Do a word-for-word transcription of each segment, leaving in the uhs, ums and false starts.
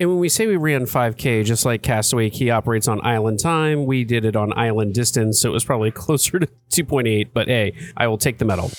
And when we say we ran five K, just like Castaway Cay operates on island time, we did it on island distance, so it was probably closer to two point eight, but hey, I will take the medal.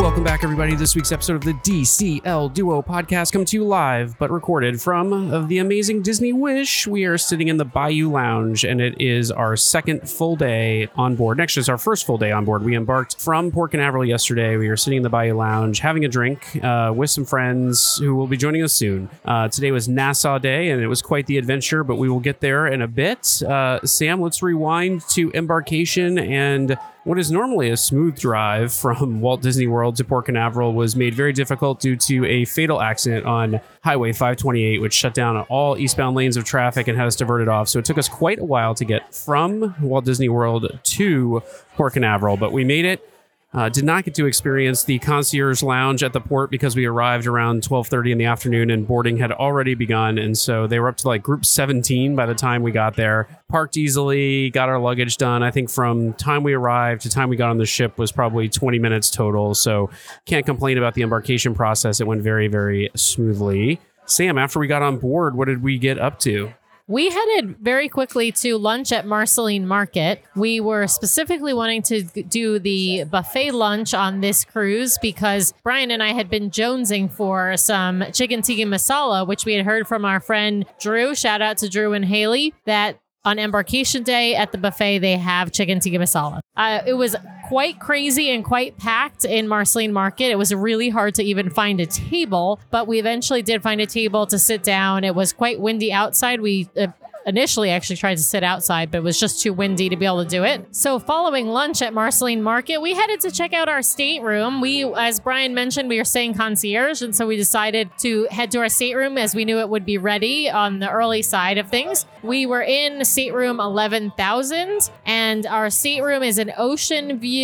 Welcome back, everybody, to this week's episode of the D C L Duo Podcast, come to you live but recorded from of the amazing Disney Wish. We are sitting in the Bayou Lounge, and it is our second full day on board. Actually, it's our first full day on board. We embarked from Port Canaveral yesterday. We are sitting in the Bayou Lounge having a drink uh, with some friends who will be joining us soon. Uh, today was Nassau Day, and it was quite the adventure, but we will get there in a bit. Uh, Sam, let's rewind to embarkation, and what is normally a smooth drive from Walt Disney World to Port Canaveral was made very difficult due to a fatal accident on Highway five twenty-eight, which shut down all eastbound lanes of traffic and had us diverted off. So it took us quite a while to get from Walt Disney World to Port Canaveral, but we made it. Uh, did not get to experience the concierge lounge at the port because we arrived around twelve thirty in the afternoon and boarding had already begun. And so they were up to like group seventeen by the time we got there. Parked easily, got our luggage done. I think from time we arrived to time we got on the ship was probably twenty minutes total. So can't complain about the embarkation process. It went very, very smoothly. Sam, after we got on board, what did we get up to? We headed very quickly to lunch at Marceline Market. We were specifically wanting to do the buffet lunch on this cruise because Brian and I had been jonesing for some chicken tikka masala, which we had heard from our friend Drew. Shout out to Drew and Haley that on embarkation day at the buffet, they have chicken tikka masala. Uh, it was quite crazy and quite packed in Marceline Market. It was really hard to even find a table, but we eventually did find a table to sit down. It was quite windy outside. We uh, initially actually tried to sit outside, but it was just too windy to be able to do it. So following lunch at Marceline Market, we headed to check out our stateroom. We, as Brian mentioned, we were staying concierge, and so we decided to head to our stateroom as we knew it would be ready on the early side of things. We were in stateroom eleven thousand, and our stateroom is an ocean view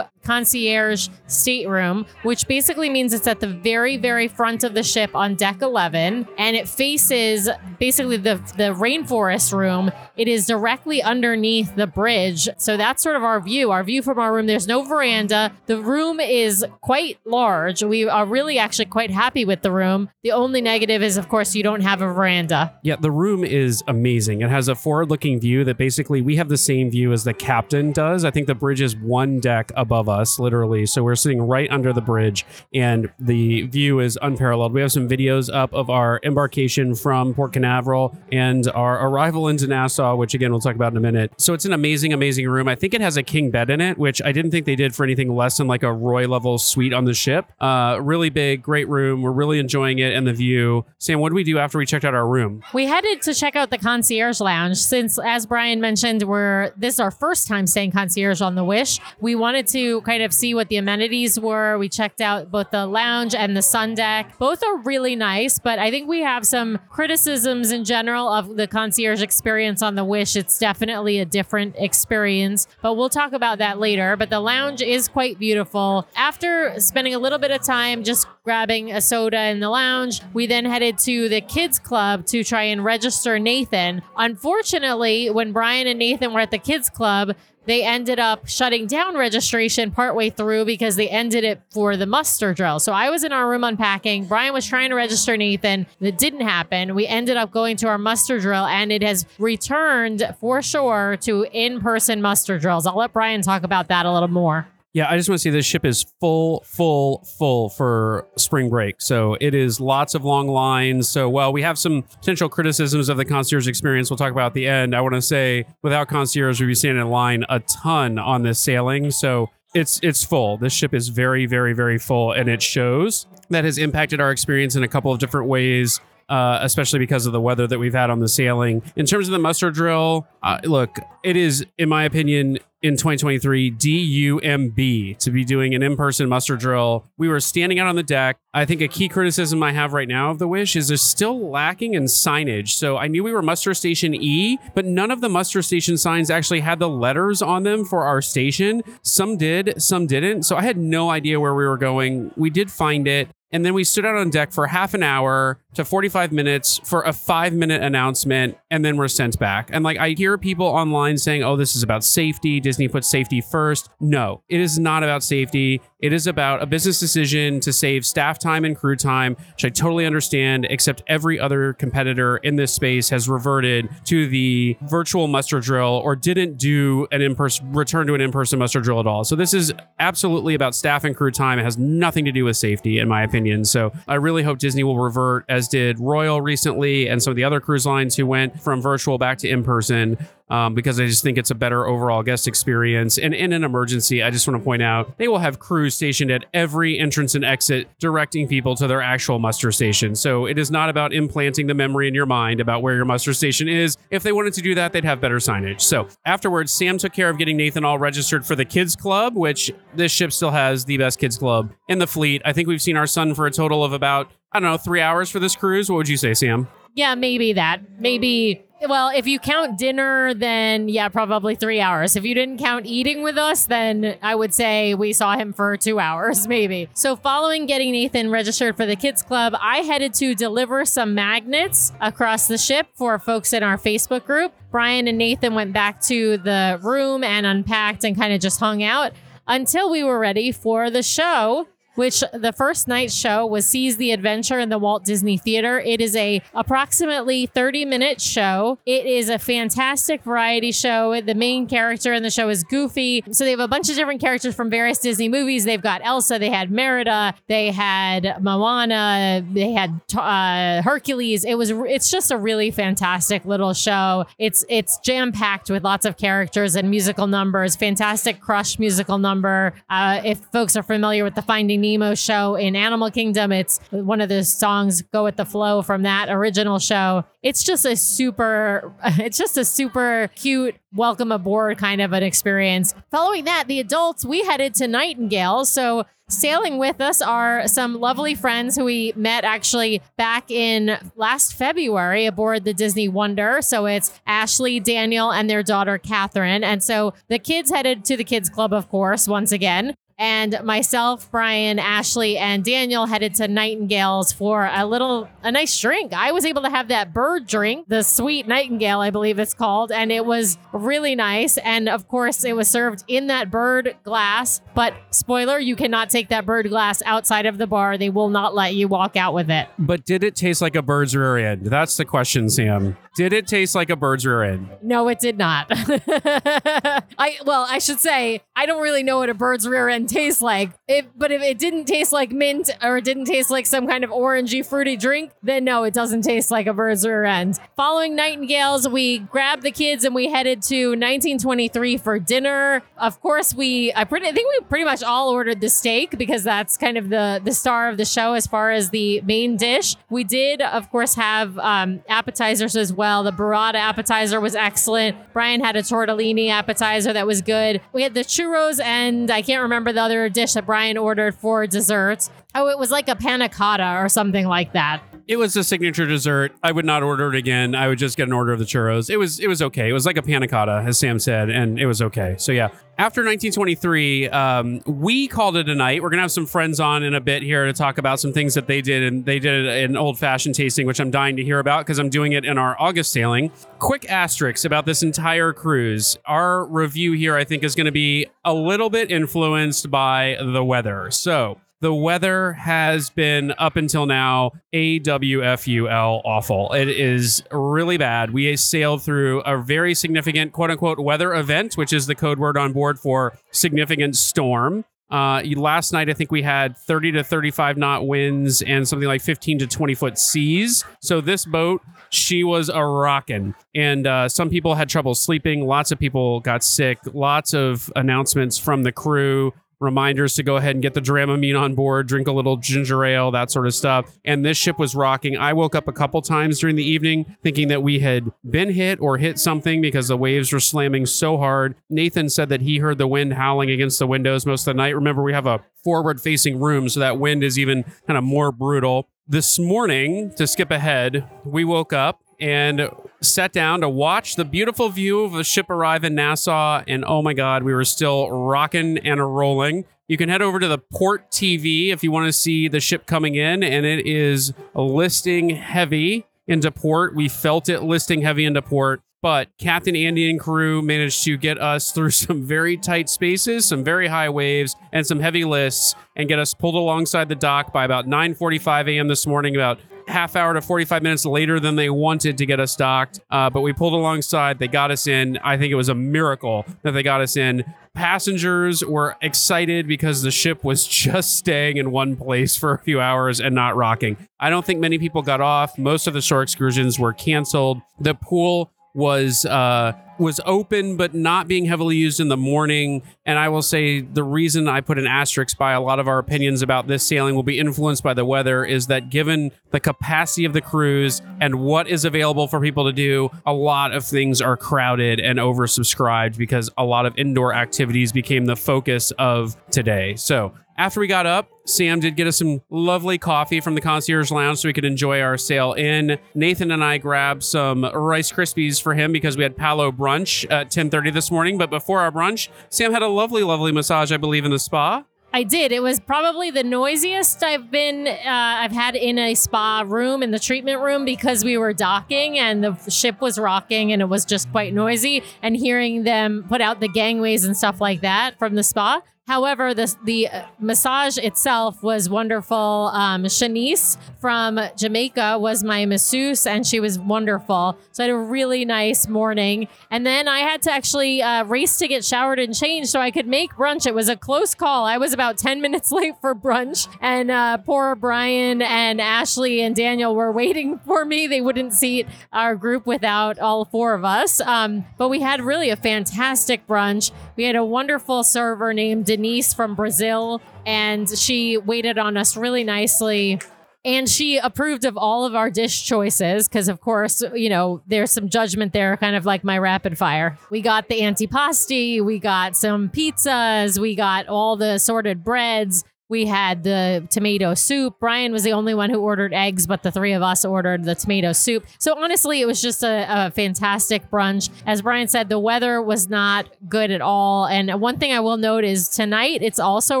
concierge stateroom, which basically means it's at the very, very front of the ship on deck eleven, and it faces basically the, the Rainforest Room. It is directly underneath the bridge. So that's sort of our view, our view from our room. There's no veranda. The room is quite large. We are really actually quite happy with the room. The only negative is, of course, you don't have a veranda. Yeah, the room is amazing. It has a forward-looking view that basically we have the same view as the captain does. I think the bridge is one deck above us. Us, literally. So we're sitting right under the bridge and the view is unparalleled. We have some videos up of our embarkation from Port Canaveral and our arrival into Nassau, which again, we'll talk about in a minute. So it's an amazing, amazing room. I think it has a king bed in it, which I didn't think they did for anything less than like a Roy level suite on the ship. Uh, really big, great room. We're really enjoying it and the view. Sam, what did we do after we checked out our room? We headed to check out the concierge lounge since, as Brian mentioned, we're this is our first time staying concierge on the Wish. We wanted to kind of see what the amenities were. We checked out both the lounge and the sun deck. Both are really nice, but I think we have some criticisms in general of the concierge experience on the Wish. It's definitely a different experience, but we'll talk about that later. But the lounge is quite beautiful. After spending a little bit of time just grabbing a soda in the lounge, we then headed to the kids club to try and register Nathan. Unfortunately, when Brian and Nathan were at the kids club, they ended up shutting down registration partway through because they ended it for the muster drill. So I was in our room unpacking. Brian was trying to register Nathan. That didn't happen. We ended up going to our muster drill, and it has returned for sure to in-person muster drills. I'll let Brian talk about that a little more. Yeah, I just want to say this ship is full, full, full for spring break. So it is lots of long lines. So while we have some potential criticisms of the concierge experience we'll talk about at the end, I want to say without concierge, we'd be standing in line a ton on this sailing. So It's it's full. This ship is very, very, very full, and it shows. That has impacted our experience in a couple of different ways, uh, especially because of the weather that we've had on the sailing. In terms of the muster drill, uh, look, it is, in my opinion, in twenty twenty-three, D U M B to be doing an in-person muster drill. We were standing out on the deck. I think a key criticism I have right now of the Wish is there's still lacking in signage. So I knew we were muster station E, but none of the muster station signs actually had the letters on them for our station. Some did, some didn't. So I had no idea where we were going. We did find it. And then we stood out on deck for half an hour to forty-five minutes for a five minute announcement. And then we're sent back. And like, I hear people online saying, oh, this is about safety. Disney puts safety first. No, it is not about safety. It is about a business decision to save staff time and crew time, which I totally understand, except every other competitor in this space has reverted to the virtual muster drill or didn't do an in-person, return to an in-person muster drill at all. So this is absolutely about staff and crew time. It has nothing to do with safety, in my opinion. So I really hope Disney will revert, as did Royal recently and some of the other cruise lines who went from virtual back to in-person. Um, because I just think it's a better overall guest experience. And in an emergency, I just want to point out, they will have crews stationed at every entrance and exit directing people to their actual muster station. So it is not about implanting the memory in your mind about where your muster station is. If they wanted to do that, they'd have better signage. So afterwards, Sam took care of getting Nathan all registered for the kids club, which this ship still has the best kids club in the fleet. I think we've seen our son for a total of about, I don't know, three hours for this cruise. What would you say, Sam? Yeah, maybe that. Maybe... Well, if you count dinner, then yeah, probably three hours. If you didn't count eating with us, then I would say we saw him for two hours, maybe. So following getting Nathan registered for the Kids Club, I headed to deliver some magnets across the ship for folks in our Facebook group. Brian and Nathan went back to the room and unpacked and kind of just hung out until we were ready for the show, which the first night's show was Seize the Adventure in the Walt Disney Theater. It is a approximately thirty-minute show. It is a fantastic variety show. The main character in the show is Goofy. So they have a bunch of different characters from various Disney movies. They've got Elsa, they had Merida, they had Moana, they had uh, Hercules. It was it's just a really fantastic little show. It's it's jam-packed with lots of characters and musical numbers. Fantastic Crush musical number. Uh, if folks are familiar with the Finding Nemo show in Animal Kingdom, it's one of the songs Go With the Flow from that original show. It's just a super, it's just a super cute welcome aboard kind of an experience. Following that, the adults, we headed to Nightingale. So sailing with us are some lovely friends who we met actually back in last February aboard the Disney Wonder. So it's Ashley, Daniel, and their daughter, Catherine. And so the kids headed to the kids club, of course, once again. And myself, Brian, Ashley, and Daniel headed to Nightingale's for a little, a nice drink. I was able to have that bird drink, the Sweet Nightingale, I believe it's called. And it was really nice. And of course, it was served in that bird glass. But spoiler, you cannot take that bird glass outside of the bar. They will not let you walk out with it. But did it taste like a bird's rear end? That's the question, Sam. Did it taste like a bird's rear end? No, it did not. I Well, I should say, I don't really know what a bird's rear end tastes like. It, but if it didn't taste like mint or it didn't taste like some kind of orangey fruity drink, then no, it doesn't taste like a bird's rear end. Following Nightingales, we grabbed the kids and we headed to nineteen twenty-three for dinner. Of course, we I, pretty, I think we pretty much all ordered the steak because that's kind of the, the star of the show as far as the main dish. We did, of course, have um, appetizers as well. The burrata appetizer was excellent. Brian had a tortellini appetizer that was good. We had the churros and I can't remember the other dish that Brian ordered for dessert. Oh, it was like a panna cotta or something like that. It was a signature dessert. I would not order it again. I would just get an order of the churros. It was it was okay. It was like a panna cotta, as Sam said, and it was okay. So yeah. After nineteen twenty-three, um, we called it a night. We're going to have some friends on in a bit here to talk about some things that they did, and they did an old-fashioned tasting, which I'm dying to hear about because I'm doing it in our August sailing. Quick asterisk about this entire cruise. Our review here, I think, is going to be a little bit influenced by the weather. So the weather has been, up until now, A W F U L awful. It is really bad. We sailed through a very significant, quote-unquote, weather event, which is the code word on board for significant storm. Uh, last night, I think we had thirty to thirty-five knot winds and something like fifteen to twenty foot seas. So this boat, she was a rockin'. And uh, some people had trouble sleeping. Lots of people got sick. Lots of announcements from the crew. Reminders to go ahead and get the Dramamine on board, drink a little ginger ale, that sort of stuff. And this ship was rocking. I woke up a couple times during the evening thinking that we had been hit or hit something because the waves were slamming so hard. Nathan said that he heard the wind howling against the windows most of the night. Remember, we have a forward-facing room, so that wind is even kind of more brutal. This morning, to skip ahead, we woke up and sat down to watch the beautiful view of the ship arrive in Nassau. And oh my God, we were still rocking and rolling. You can head over to the port T V if you want to see the ship coming in, and it is listing heavy into port. We felt it listing heavy into port, but Captain Andy and crew managed to get us through some very tight spaces, some very high waves, and some heavy lists, and get us pulled alongside the dock by about nine forty-five a.m. this morning, about half hour to forty-five minutes later than they wanted to get us docked. Uh, but we pulled alongside. They got us in. I think it was a miracle that they got us in. Passengers were excited because the ship was just staying in one place for a few hours and not rocking. I don't think many people got off. Most of the shore excursions were canceled. The pool was uh, was open, but not being heavily used in the morning. And I will say the reason I put an asterisk by a lot of our opinions about this sailing will be influenced by the weather is that given the capacity of the cruise and what is available for people to do, a lot of things are crowded and oversubscribed because a lot of indoor activities became the focus of today. So after we got up, Sam did get us some lovely coffee from the concierge lounge so we could enjoy our sail in. Nathan and I grabbed some Rice Krispies for him because we had Palo brunch at ten thirty this morning. But before our brunch, Sam had a lovely, lovely massage, I believe, in the spa. I did. It was probably the noisiest I've been, uh, I've had in a spa room, in the treatment room, because we were docking and the ship was rocking and it was just quite noisy, and hearing them put out the gangways and stuff like that from the spa. However, the, the massage itself was wonderful. Um, Shanice from Jamaica was my masseuse, and she was wonderful. So I had a really nice morning. And then I had to actually uh, race to get showered and changed so I could make brunch. It was a close call. I was about ten minutes late for brunch, and uh, poor Brian and Ashley and Daniel were waiting for me. They wouldn't seat our group without all four of us. Um, but we had really a fantastic brunch. We had a wonderful server named Denise from Brazil, and she waited on us really nicely. And she approved of all of our dish choices because, of course, you know, there's some judgment there, kind of like my rapid fire. We got the antipasti, we got some pizzas, we got all the assorted breads. We had the tomato soup. Brian was the only one who ordered eggs, but the three of us ordered the tomato soup. So honestly, it was just a, a fantastic brunch. As Brian said, the weather was not good at all. And one thing I will note is tonight, it's also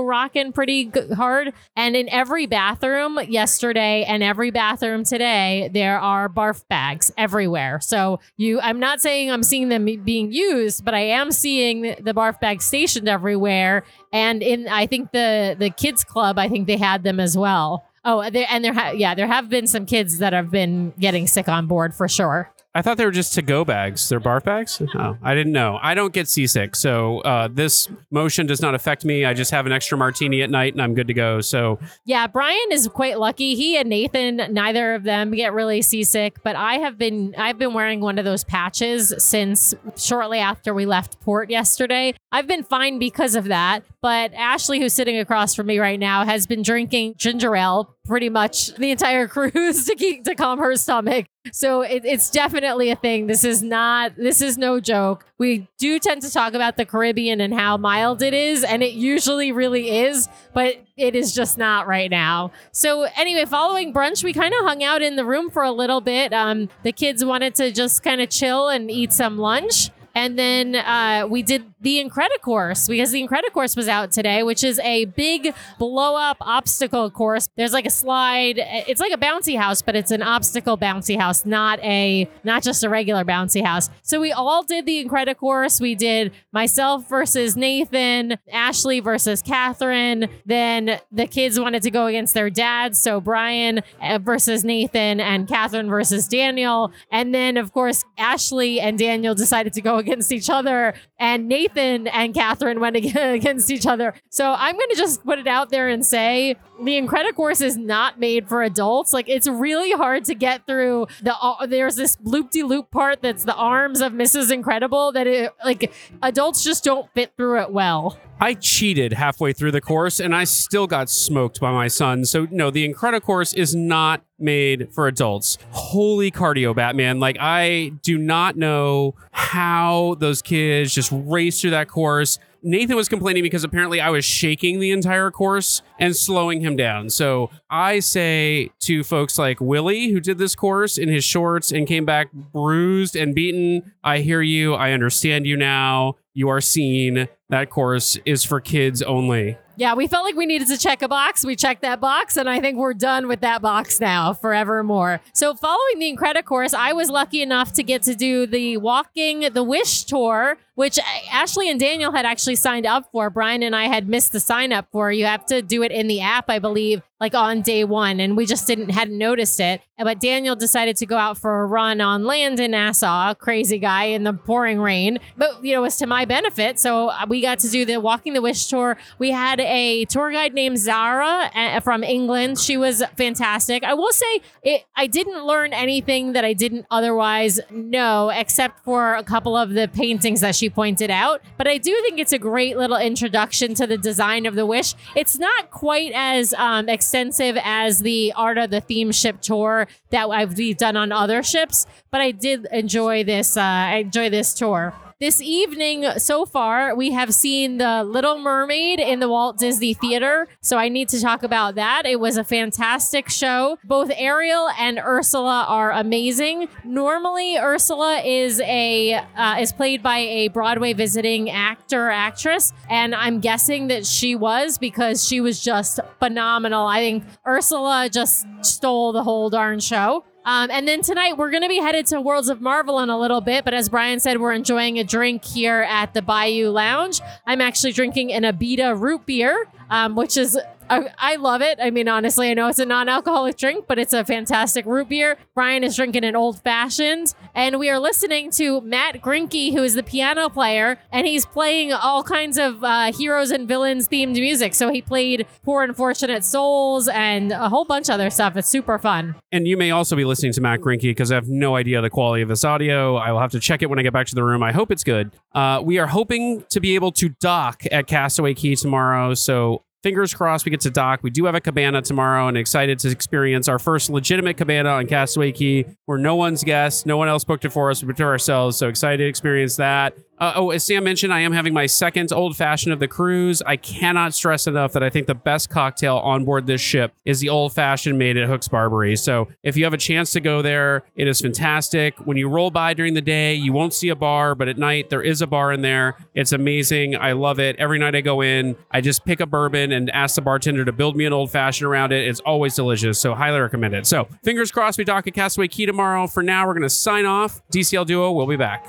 rocking pretty good, hard. And in every bathroom yesterday and every bathroom today, there are barf bags everywhere. So you, I'm not saying I'm seeing them being used, but I am seeing the barf bags stationed everywhere. And in, I think the, the kids club, I think they had them as well. Oh, they, and there, ha- yeah, there have been some kids that have been getting sick on board for sure. I thought they were just to-go bags. They're barf bags? No, I didn't know. I don't get seasick, so uh, this motion does not affect me. I just have an extra martini at night, and I'm good to go. So yeah, Brian is quite lucky. He and Nathan, neither of them get really seasick, but I have been I've been wearing one of those patches since shortly after we left port yesterday. I've been fine because of that, but Ashley, who's sitting across from me right now, has been drinking ginger ale pretty much the entire cruise to keep to calm her stomach. So it, it's definitely a thing. This is not, this is no joke. We do tend to talk about the Caribbean and how mild it is, and it usually really is, but it is just not right now. So anyway, following brunch, we kind of hung out in the room for a little bit. Um, the kids wanted to just kind of chill and eat some lunch. And then uh, we did the Incredi-Course because the Incredi-Course was out today, which is a big blow-up obstacle course. There's like a slide. It's like a bouncy house, but it's an obstacle bouncy house, not a not just a regular bouncy house. So we all did the Incredi-Course. We did myself versus Nathan, Ashley versus Catherine. Then the kids wanted to go against their dads. So Brian versus Nathan and Catherine versus Daniel. And then, of course, Ashley and Daniel decided to go against against each other, and Nathan and Catherine went against each other. So I'm going to just put it out there and say the Incredi-Course is not made for adults. Like, it's really hard to get through the, uh, there's this loop-de-loop part that's the arms of Missus Incredible that it, like, adults just don't fit through it well. I cheated halfway through the course and I still got smoked by my son. So no, the Incredi-Course is not made for adults. Holy cardio, Batman. Like, I do not know how those kids just raced through that course. Nathan was complaining because apparently I was shaking the entire course and slowing him down. So I say to folks like Willie, who did this course in his shorts and came back bruised and beaten, I hear you. I understand you now. You are seen. That course is for kids only. Yeah, we felt like we needed to check a box. We checked that box, and I think we're done with that box now forevermore. So following the Incredi-Course, I was lucky enough to get to do the Walking the Wish Tour, which Ashley and Daniel had actually signed up for. Brian and I had missed the sign up for. You have to do it in the app, I believe, like on day one, and we just didn't hadn't noticed it. But Daniel decided to go out for a run on land in Nassau, crazy guy, in the pouring rain. But, you know, it was to my benefit, so we got to do the Walking the Wish Tour. We had a tour guide named Zara from England. She was fantastic. I will say it, I didn't learn anything that I didn't otherwise know, except for a couple of the paintings that she pointed out. But I do think it's a great little introduction to the design of the Wish. It's not quite as um, extensive as the Art of the Theme Ship Tour that I've done on other ships, but I did enjoy this. Uh, I enjoy this tour. This evening, so far, we have seen The Little Mermaid in the Walt Disney Theater, so I need to talk about that. It was a fantastic show. Both Ariel and Ursula are amazing. Normally, Ursula is a uh, is played by a Broadway visiting actor or actress, and I'm guessing that she was, because she was just phenomenal. I think Ursula just stole the whole darn show. Um, and then tonight, we're going to be headed to Worlds of Marvel in a little bit. But as Brian said, we're enjoying a drink here at the Bayou Lounge. I'm actually drinking an Abita root beer, um, which is... I, I love it. I mean, honestly, I know it's a non-alcoholic drink, but it's a fantastic root beer. Brian is drinking an old fashioned, and we are listening to Matt Grinke, who is the piano player, and he's playing all kinds of uh, heroes and villains themed music. So he played Poor Unfortunate Souls and a whole bunch of other stuff. It's super fun. And you may also be listening to Matt Grinke, because I have no idea the quality of this audio. I will have to check it when I get back to the room. I hope it's good. Uh, we are hoping to be able to dock at Castaway Cay tomorrow. So fingers crossed we get to dock. We do have a cabana tomorrow, and excited to experience our first legitimate cabana on Castaway Cay. We're no one's guest. No one else booked it for us. We booked it ourselves. So excited to experience that. Uh, oh, as Sam mentioned, I am having my second old fashioned of the cruise. I cannot stress enough that I think the best cocktail on board this ship is the old fashioned made at Hook's Barbery. So if you have a chance to go there, it is fantastic. When you roll by during the day, you won't see a bar, but at night there is a bar in there. It's amazing. I love it. Every night I go in, I just pick a bourbon and ask the bartender to build me an old fashioned around it. It's always delicious. So highly recommend it. So fingers crossed we dock at Castaway Cay tomorrow. For now, we're going to sign off. D C L Duo, we'll be back.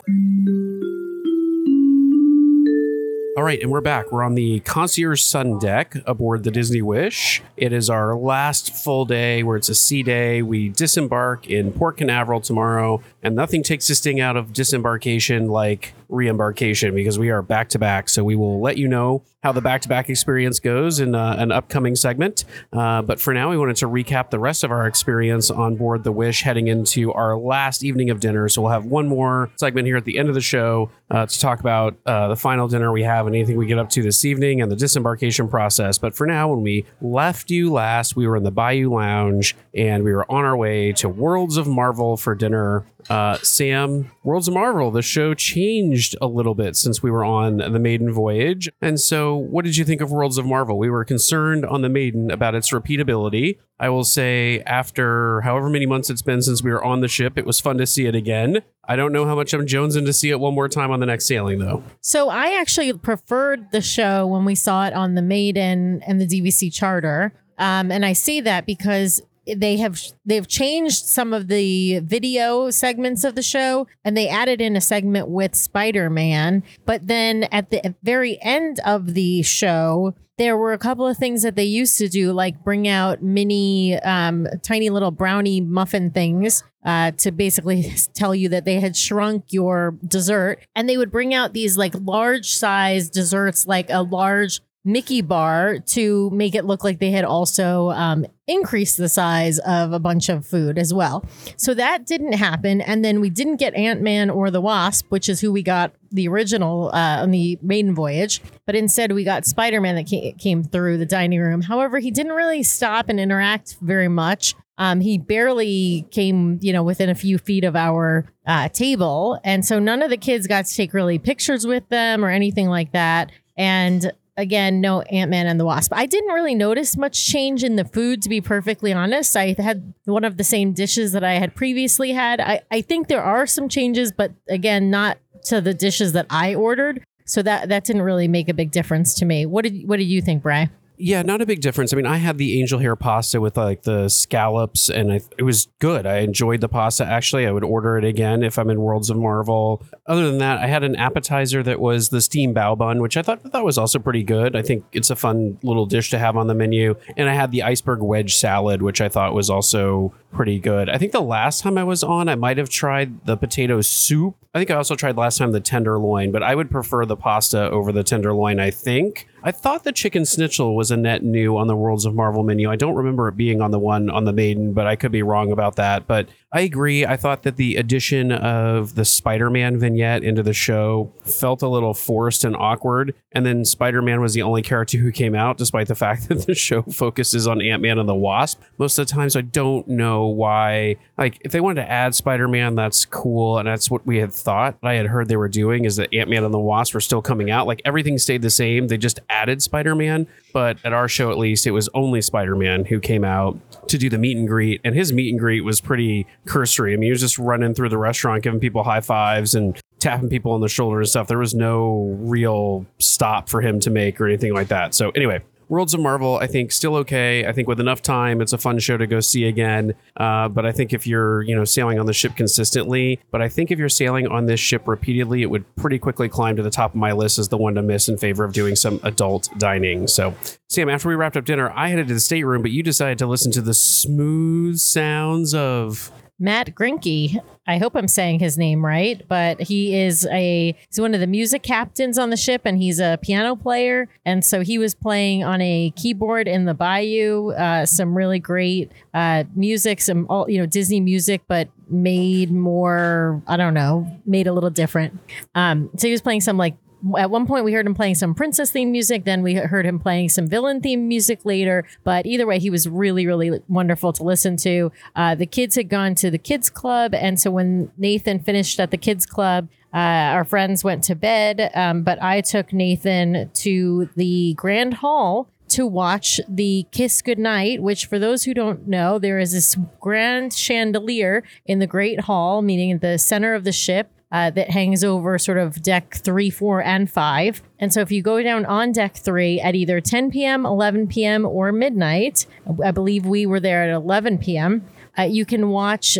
All right, and we're back. We're on the Concierge Sun Deck aboard the Disney Wish. It is our last full day where it's a sea day. We disembark in Port Canaveral tomorrow, and nothing takes the sting out of disembarkation like reembarkation, because we are back-to-back. So we will let you know how the back-to-back experience goes in uh, an upcoming segment. Uh, but for now, we wanted to recap the rest of our experience on board the Wish heading into our last evening of dinner. So we'll have one more segment here at the end of the show uh, to talk about uh, the final dinner we have and anything we get up to this evening and the disembarkation process. But for now, when we left you last, we were in the Bayou Lounge and we were on our way to Worlds of Marvel for dinner. Uh, Sam, Worlds of Marvel, the show changed a little bit since we were on the maiden voyage. And so what did you think of Worlds of Marvel? We were concerned on the maiden about its repeatability. I will say, after however many months it's been since we were on the ship, it was fun to see it again. I don't know how much I'm jonesing to see it one more time on the next sailing, though. So I actually preferred the show when we saw it on the maiden and the D V C charter. Um, and I say that because they have they've changed some of the video segments of the show, and they added in a segment with Spider-Man. But then at the very end of the show, there were a couple of things that they used to do, like bring out mini, um, tiny little brownie muffin things uh, to basically tell you that they had shrunk your dessert. And they would bring out these like large size desserts, like a large Mickey bar, to make it look like they had also um, increased the size of a bunch of food as well. So that didn't happen. And then we didn't get Ant-Man or the Wasp, which is who we got the original uh, on the maiden voyage. But instead, we got Spider-Man that came through the dining room. However, he didn't really stop and interact very much. Um, he barely came, you know, within a few feet of our uh, table. And so none of the kids got to take really pictures with them or anything like that. And again, no Ant-Man and the Wasp. I didn't really notice much change in the food, to be perfectly honest. I had one of the same dishes that I had previously had. I, I think there are some changes, but again, not to the dishes that I ordered. So that, that didn't really make a big difference to me. What did, what did you think, Bri? Yeah, not a big difference. I mean, I had the angel hair pasta with like the scallops and I, it was good. I enjoyed the pasta. Actually, I would order it again if I'm in Worlds of Marvel. Other than that, I had an appetizer that was the steamed bao bun, which I thought that was also pretty good. I think it's a fun little dish to have on the menu. And I had the iceberg wedge salad, which I thought was also pretty good. I think the last time I was on, I might have tried the potato soup. I think I also tried last time the tenderloin, but I would prefer the pasta over the tenderloin, I think. I thought the chicken schnitzel was a net new on the Worlds of Marvel menu. I don't remember it being on the one on the Maiden, but I could be wrong about that. But I agree. I thought that the addition of the Spider-Man vignette into the show felt a little forced and awkward. And then Spider-Man was the only character who came out, despite the fact that the show focuses on Ant-Man and the Wasp most of the time. So I don't know why. Like, if they wanted to add Spider-Man, that's cool. And that's what we had thought. I had heard they were doing is that Ant-Man and the Wasp were still coming out. Like, everything stayed the same. They just added Spider-Man. But at our show, at least, it was only Spider-Man who came out to do the meet and greet. And his meet and greet was pretty cursory. I mean, he was just running through the restaurant, giving people high fives and tapping people on the shoulder and stuff. There was no real stop for him to make or anything like that. So anyway, Worlds of Marvel, I think, still okay. I think with enough time, it's a fun show to go see again. Uh, but I think if you're, you know, sailing on the ship consistently, but I think if you're sailing on this ship repeatedly, it would pretty quickly climb to the top of my list as the one to miss in favor of doing some adult dining. So, Sam, after we wrapped up dinner, I headed to the stateroom, but you decided to listen to the smooth sounds of Matt Grinke. I hope I'm saying his name right, but he is a he's one of the music captains on the ship, and he's a piano player. And so he was playing on a keyboard in the bayou, uh, some really great uh, music, some all you know Disney music, but made more I don't know, made a little different. Um, so he was playing some like. At one point, we heard him playing some princess theme music. Then we heard him playing some villain theme music later. But either way, he was really, really wonderful to listen to. Uh, the kids had gone to the kids club. And so when Nathan finished at the kids club, uh, our friends went to bed. Um, but I took Nathan to the Grand Hall to watch the Kiss Goodnight, which for those who don't know, there is this grand chandelier in the Great Hall, meaning at the center of the ship. Uh, that hangs over sort of deck three, four, and five. And so if you go down on deck three at either ten p.m., eleven p.m., or midnight, I believe we were there at eleven p.m., uh, you can watch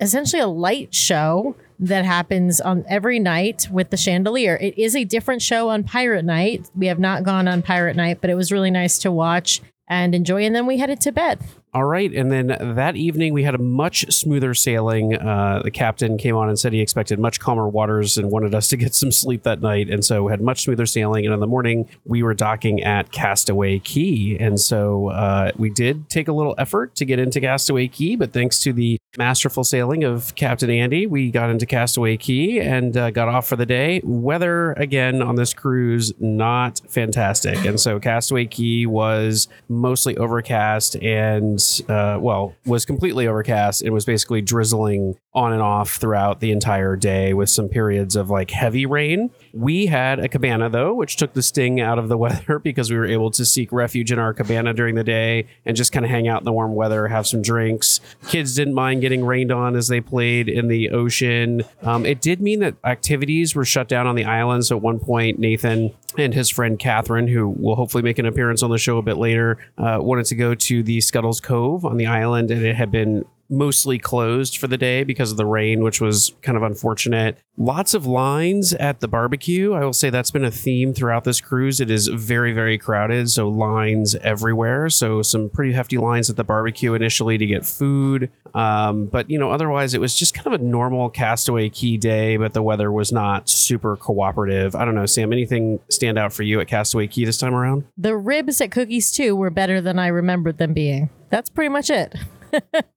essentially a light show that happens on every night with the chandelier. It is a different show on Pirate Night. We have not gone on Pirate Night, but it was really nice to watch and enjoy. And then we headed to bed. All right. And then that evening, we had a much smoother sailing. Uh, the captain came on and said he expected much calmer waters and wanted us to get some sleep that night. And so we had much smoother sailing. And in the morning, we were docking at Castaway Cay. And so uh, we did take a little effort to get into Castaway Cay. But thanks to the masterful sailing of Captain Andy, we got into Castaway Cay and uh, got off for the day. Weather, again, on this cruise, not fantastic. And so Castaway Cay was mostly overcast and Uh, well, was completely overcast and was basically drizzling on and off throughout the entire day with some periods of like heavy rain. We had a cabana, though, which took the sting out of the weather because we were able to seek refuge in our cabana during the day and just kind of hang out in the warm weather, have some drinks. Kids didn't mind getting rained on as they played in the ocean. Um, it did mean that activities were shut down on the island. So at one point, Nathan and his friend Catherine, who will hopefully make an appearance on the show a bit later, uh, wanted to go to the Scuttle's Cove on the island, and it had been mostly closed for the day because of the rain, which was kind of unfortunate. Lots of lines at the barbecue. I will say that's been a theme throughout this cruise. It is very, very crowded. So lines everywhere. So some pretty hefty lines at the barbecue initially to get food. Um, but, you know, otherwise it was just kind of a normal Castaway Cay day, but the weather was not super cooperative. I don't know, Sam, anything stand out for you at Castaway Cay this time around? The ribs at Cookies two were better than I remembered them being. That's pretty much it.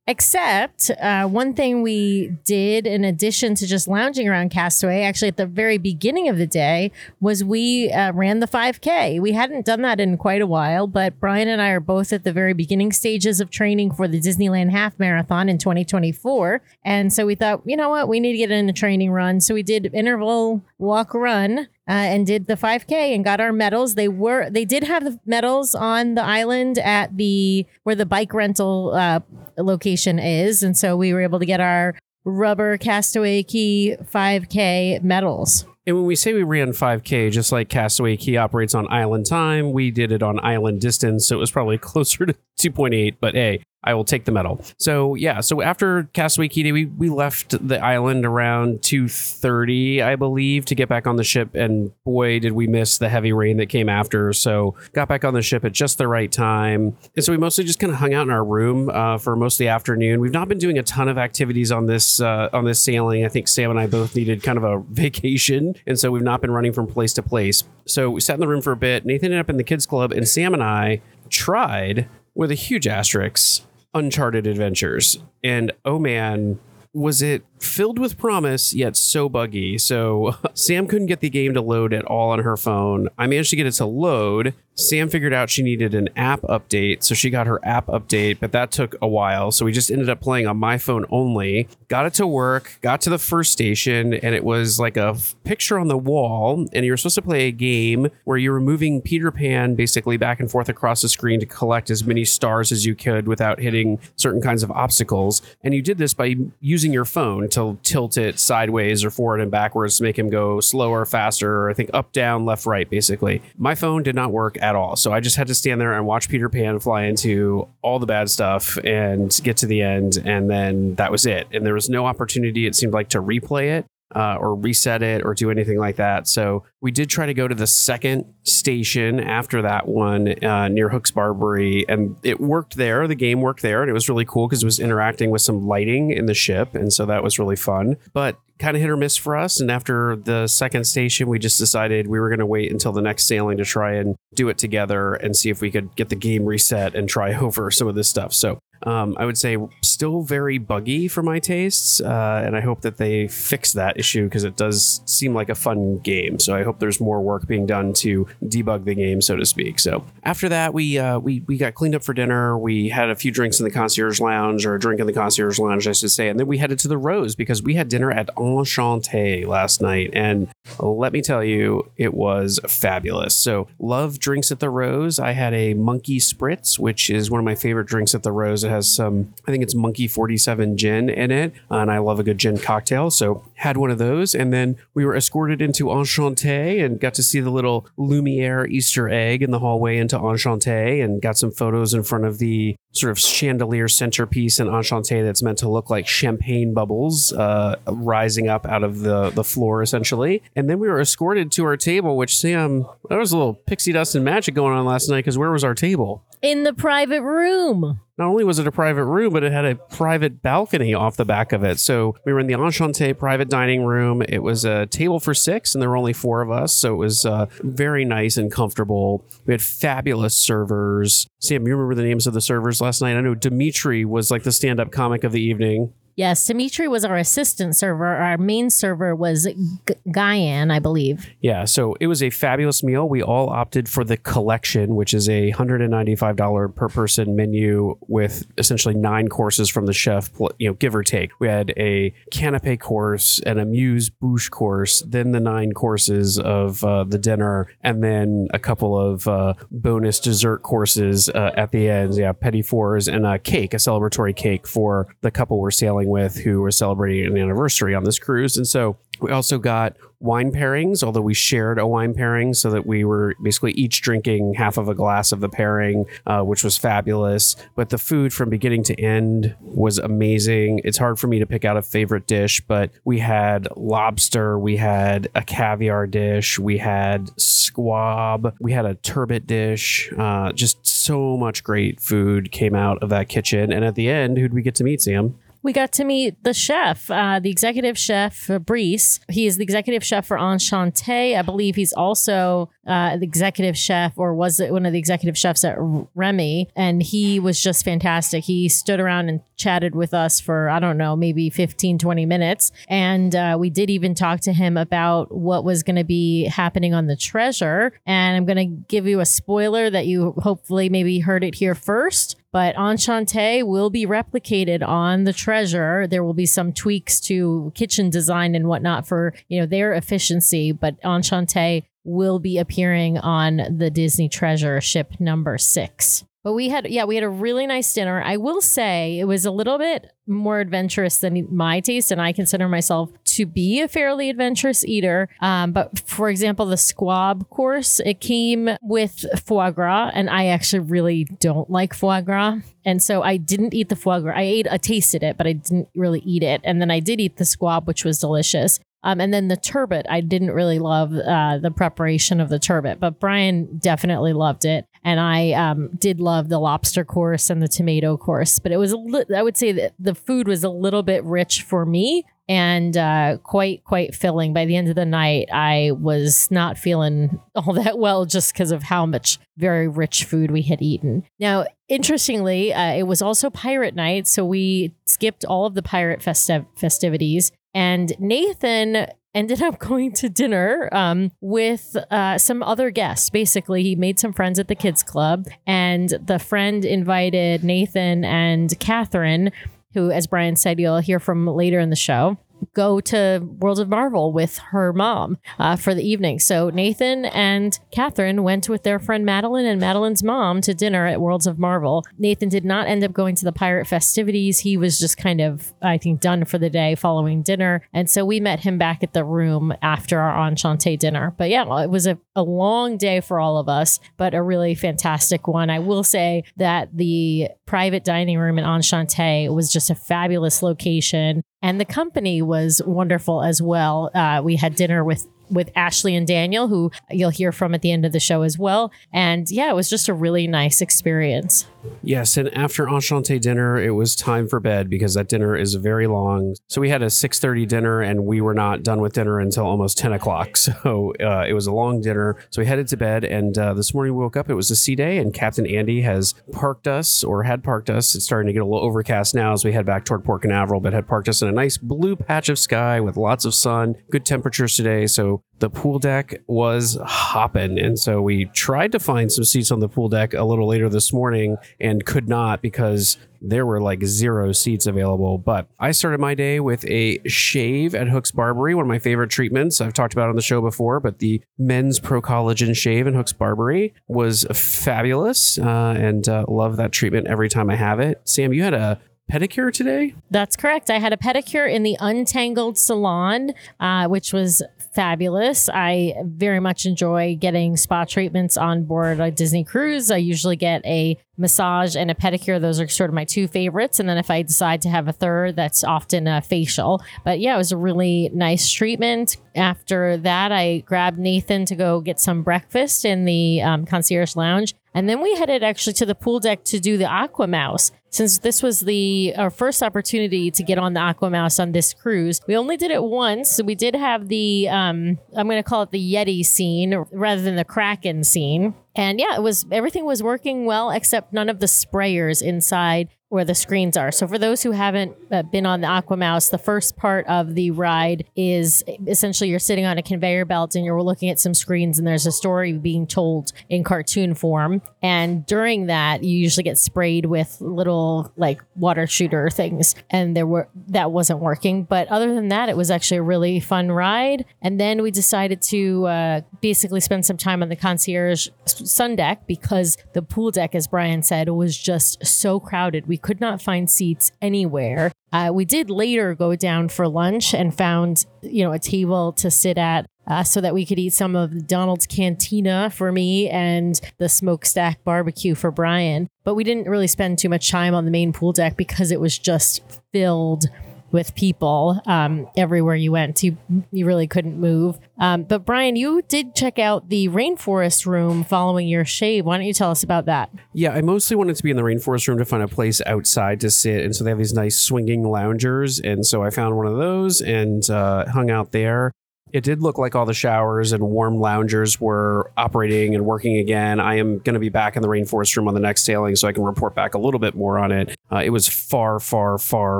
Except uh, one thing we did in addition to just lounging around Castaway, actually at the very beginning of the day, was we uh, ran the five K. We hadn't done that in quite a while, but Brian and I are both at the very beginning stages of training for the Disneyland Half Marathon in twenty twenty-four. And so we thought, you know what, we need to get in a training run. So we did interval walk run. Uh, and did the five K and got our medals. They were they did have the medals on the island at the where the bike rental uh, location is, and so we were able to get our rubber Castaway Cay five K medals. And when we say we ran five K, just like Castaway Cay operates on island time, we did it on island distance, so it was probably closer to two point eight, but hey, I will take the medal. So yeah, so after Castaway Cay Day, we, we left the island around two thirty, I believe, to get back on the ship, and boy, did we miss the heavy rain that came after, so got back on the ship at just the right time, and so we mostly just kind of hung out in our room uh, for most of the afternoon. We've not been doing a ton of activities on this, uh, on this sailing. I think Sam and I both needed kind of a vacation, and so we've not been running from place to place. So we sat in the room for a bit. Nathan ended up in the kids club, and Sam and I tried, with a huge asterisk, Uncharted Adventures. And oh man, was it filled with promise, yet so buggy. So Sam couldn't get the game to load at all on her phone. I managed to get it to load. Sam figured out she needed an app update, so she got her app update, but that took a while. So we just ended up playing on my phone only. Got it to work, got to the first station, and it was like a f- picture on the wall, and you were supposed to play a game where you were moving Peter Pan basically back and forth across the screen to collect as many stars as you could without hitting certain kinds of obstacles. And you did this by using your phone to tilt it sideways or forward and backwards to make him go slower, faster, or I think up, down, left, right, basically. My phone did not work at all. So I just had to stand there and watch Peter Pan fly into all the bad stuff and get to the end. And then that was it. And there was no opportunity, it seemed like, to replay it uh, or reset it or do anything like that. So we did try to go to the second station after that one uh, near Hook's Barbery, and it worked there. The game worked there, and it was really cool because it was interacting with some lighting in the ship. And so that was really fun, but kind of hit or miss for us. And after the second station, we just decided we were going to wait until the next sailing to try and do it together and see if we could get the game reset and try over some of this stuff. So um, I would say still very buggy for my tastes. Uh, and I hope that they fix that issue because it does seem like a fun game. So I hope there's more work being done to debug the game, so to speak. So after that, we uh, we we got cleaned up for dinner. We had a few drinks in the concierge lounge, or a drink in the concierge lounge, I should say. And then we headed to the Rose because we had dinner at Enchanté last night. And let me tell you, it was fabulous. So love drinks at the Rose. I had a monkey spritz, which is one of my favorite drinks at the Rose. It has some, I think it's monkey forty-seven gin in it. And I love a good gin cocktail. So had one of those. And then we were escorted into Enchanté and got to see the little Lumiere Easter egg in the hallway into Enchanté, and got some photos in front of the sort of chandelier centerpiece in Enchanté that's meant to look like champagne bubbles uh, rising up out of the, the floor, essentially. And then we were escorted to our table, which, Sam, there was a little pixie dust and magic going on last night, because where was our table? In the private room. Not only was it a private room, but it had a private balcony off the back of it. So we were in the Enchanté private dining room. It was a table for six, and there were only four of us. So it was uh, very nice and comfortable. We had fabulous servers. Sam, you remember the names of the servers last night? I know Dimitri was like the stand-up comic of the evening. Yes, Dimitri was our assistant server. Our main server was G- Guyan, I believe. Yeah, so it was a fabulous meal. We all opted for the collection, which is a one hundred ninety-five dollars per person menu with essentially nine courses from the chef, you know, give or take. We had a canapé course and a amuse-bouche course, then the nine courses of uh, the dinner, and then a couple of uh, bonus dessert courses uh, at the end. Yeah, petit fours and a cake, a celebratory cake for the couple we're sailing with, who were celebrating an anniversary on this cruise. And so we also got wine pairings, although we shared a wine pairing so that we were basically each drinking half of a glass of the pairing, uh, which was fabulous. But the food from beginning to end was amazing. It's hard for me to pick out a favorite dish, but we had lobster, we had a caviar dish, we had squab, we had a turbot dish. Uh, just so much great food came out of that kitchen. And at the end, who'd we get to meet, Sam? we got to meet the chef, uh, the executive chef, Fabrice. He is the executive chef for Enchanté. I believe he's also uh, the executive chef, or was it one of the executive chefs at Remy? And he was just fantastic. He stood around and chatted with us for, I don't know, maybe fifteen, twenty minutes. And uh, we did even talk to him about what was going to be happening on the treasure. And I'm going to give you a spoiler that you hopefully maybe heard it here first. But Enchanté will be replicated on the treasure. There will be some tweaks to kitchen design and whatnot for, you know, their efficiency. But Enchanté will be appearing on the Disney Treasure ship number six. But we had, yeah, we had a really nice dinner. I will say it was a little bit more adventurous than my taste, and I consider myself to be a fairly adventurous eater. Um, but for example, the squab course, it came with foie gras, and I actually really don't like foie gras. And so I didn't eat the foie gras. I ate, I tasted it, but I didn't really eat it. And then I did eat the squab, which was delicious. Um, and then the turbot, I didn't really love uh, the preparation of the turbot, but Brian definitely loved it. And I um, did love the lobster course and the tomato course, but it was, a li- I would say that the food was a little bit rich for me and uh, quite, quite filling. By the end of the night, I was not feeling all that well just because of how much very rich food we had eaten. Now, interestingly, uh, it was also pirate night, so we skipped all of the pirate festi- festivities. And Nathan ended up going to dinner um, with uh, some other guests. Basically, he made some friends at the kids club, and the friend invited Nathan and Catherine, who, as Brian said, you'll hear from later in the show, go to Worlds of Marvel with her mom uh, for the evening. So Nathan and Catherine went with their friend Madeline and Madeline's mom to dinner at Worlds of Marvel. Nathan did not end up going to the pirate festivities. He was just kind of, I think, done for the day following dinner. And so we met him back at the room after our Enchanté dinner. But yeah, well, it was a, a long day for all of us, but a really fantastic one. I will say that the private dining room in Enchanté was just a fabulous location. And the company was wonderful as well. Uh, we had dinner with, with Ashley and Daniel, who you'll hear from at the end of the show as well. And yeah, it was just a really nice experience. Yes. And after Enchanté dinner, it was time for bed because that dinner is very long. So we had a six thirty dinner and we were not done with dinner until almost ten o'clock. So uh, it was a long dinner. So we headed to bed. And uh, this morning we woke up. It was a sea day and Captain Andy has parked us or had parked us. It's starting to get a little overcast now as we head back toward Port Canaveral, but had parked us in a nice blue patch of sky with lots of sun, good temperatures today. So the pool deck was hopping. And so we tried to find some seats on the pool deck a little later this morning and could not because there were like zero seats available. But I started my day with a shave at Hook's Barbery, one of my favorite treatments I've talked about on the show before, but the men's pro collagen shave in Hook's Barbery was fabulous uh, and uh, love that treatment every time I have it. Sam, you had a pedicure today? That's correct. I had a pedicure in the Untangled Salon, uh, which was fabulous. I very much enjoy getting spa treatments on board a Disney cruise. I usually get a massage and a pedicure. Those are sort of my two favorites. And then if I decide to have a third, that's often a facial. But yeah, it was a really nice treatment. After that, I grabbed Nathan to go get some breakfast in the um, concierge lounge. And then we headed actually to the pool deck to do the Aquamouse. Since this was the our first opportunity to get on the Aquamouse on this cruise, we only did it once. We did have the, um, I'm going to call it the Yeti scene rather than the Kraken scene. And yeah, it was, everything was working well, except none of the sprayers inside where the screens are. So for those who haven't been on the Aquamouse, the first part of the ride is essentially you're sitting on a conveyor belt and you're looking at some screens and there's a story being told in cartoon form. And during that, you usually get sprayed with little like water shooter things. And there were, that wasn't working. But other than that, it was actually a really fun ride. And then we decided to uh, basically spend some time on the concierge sun deck because the pool deck, as Brian said, was just so crowded. We could not find seats anywhere. Uh, we did later go down for lunch and found, you know, a table to sit at uh, so that we could eat some of Donald's Cantina for me and the Smokestack Barbecue for Brian. But we didn't really spend too much time on the main pool deck because it was just filled with people um, everywhere you went. You, you really couldn't move. Um, but Brian, you did check out the Rainforest Room following your shave. Why don't you tell us about that? Yeah, I mostly wanted to be in the Rainforest Room to find a place outside to sit. And so they have these nice swinging loungers. And so I found one of those and uh, hung out there. It did look like all the showers and warm loungers were operating and working again. I am going to be back in the Rainforest Room on the next sailing, so I can report back a little bit more on it. Uh, it was far, far, far,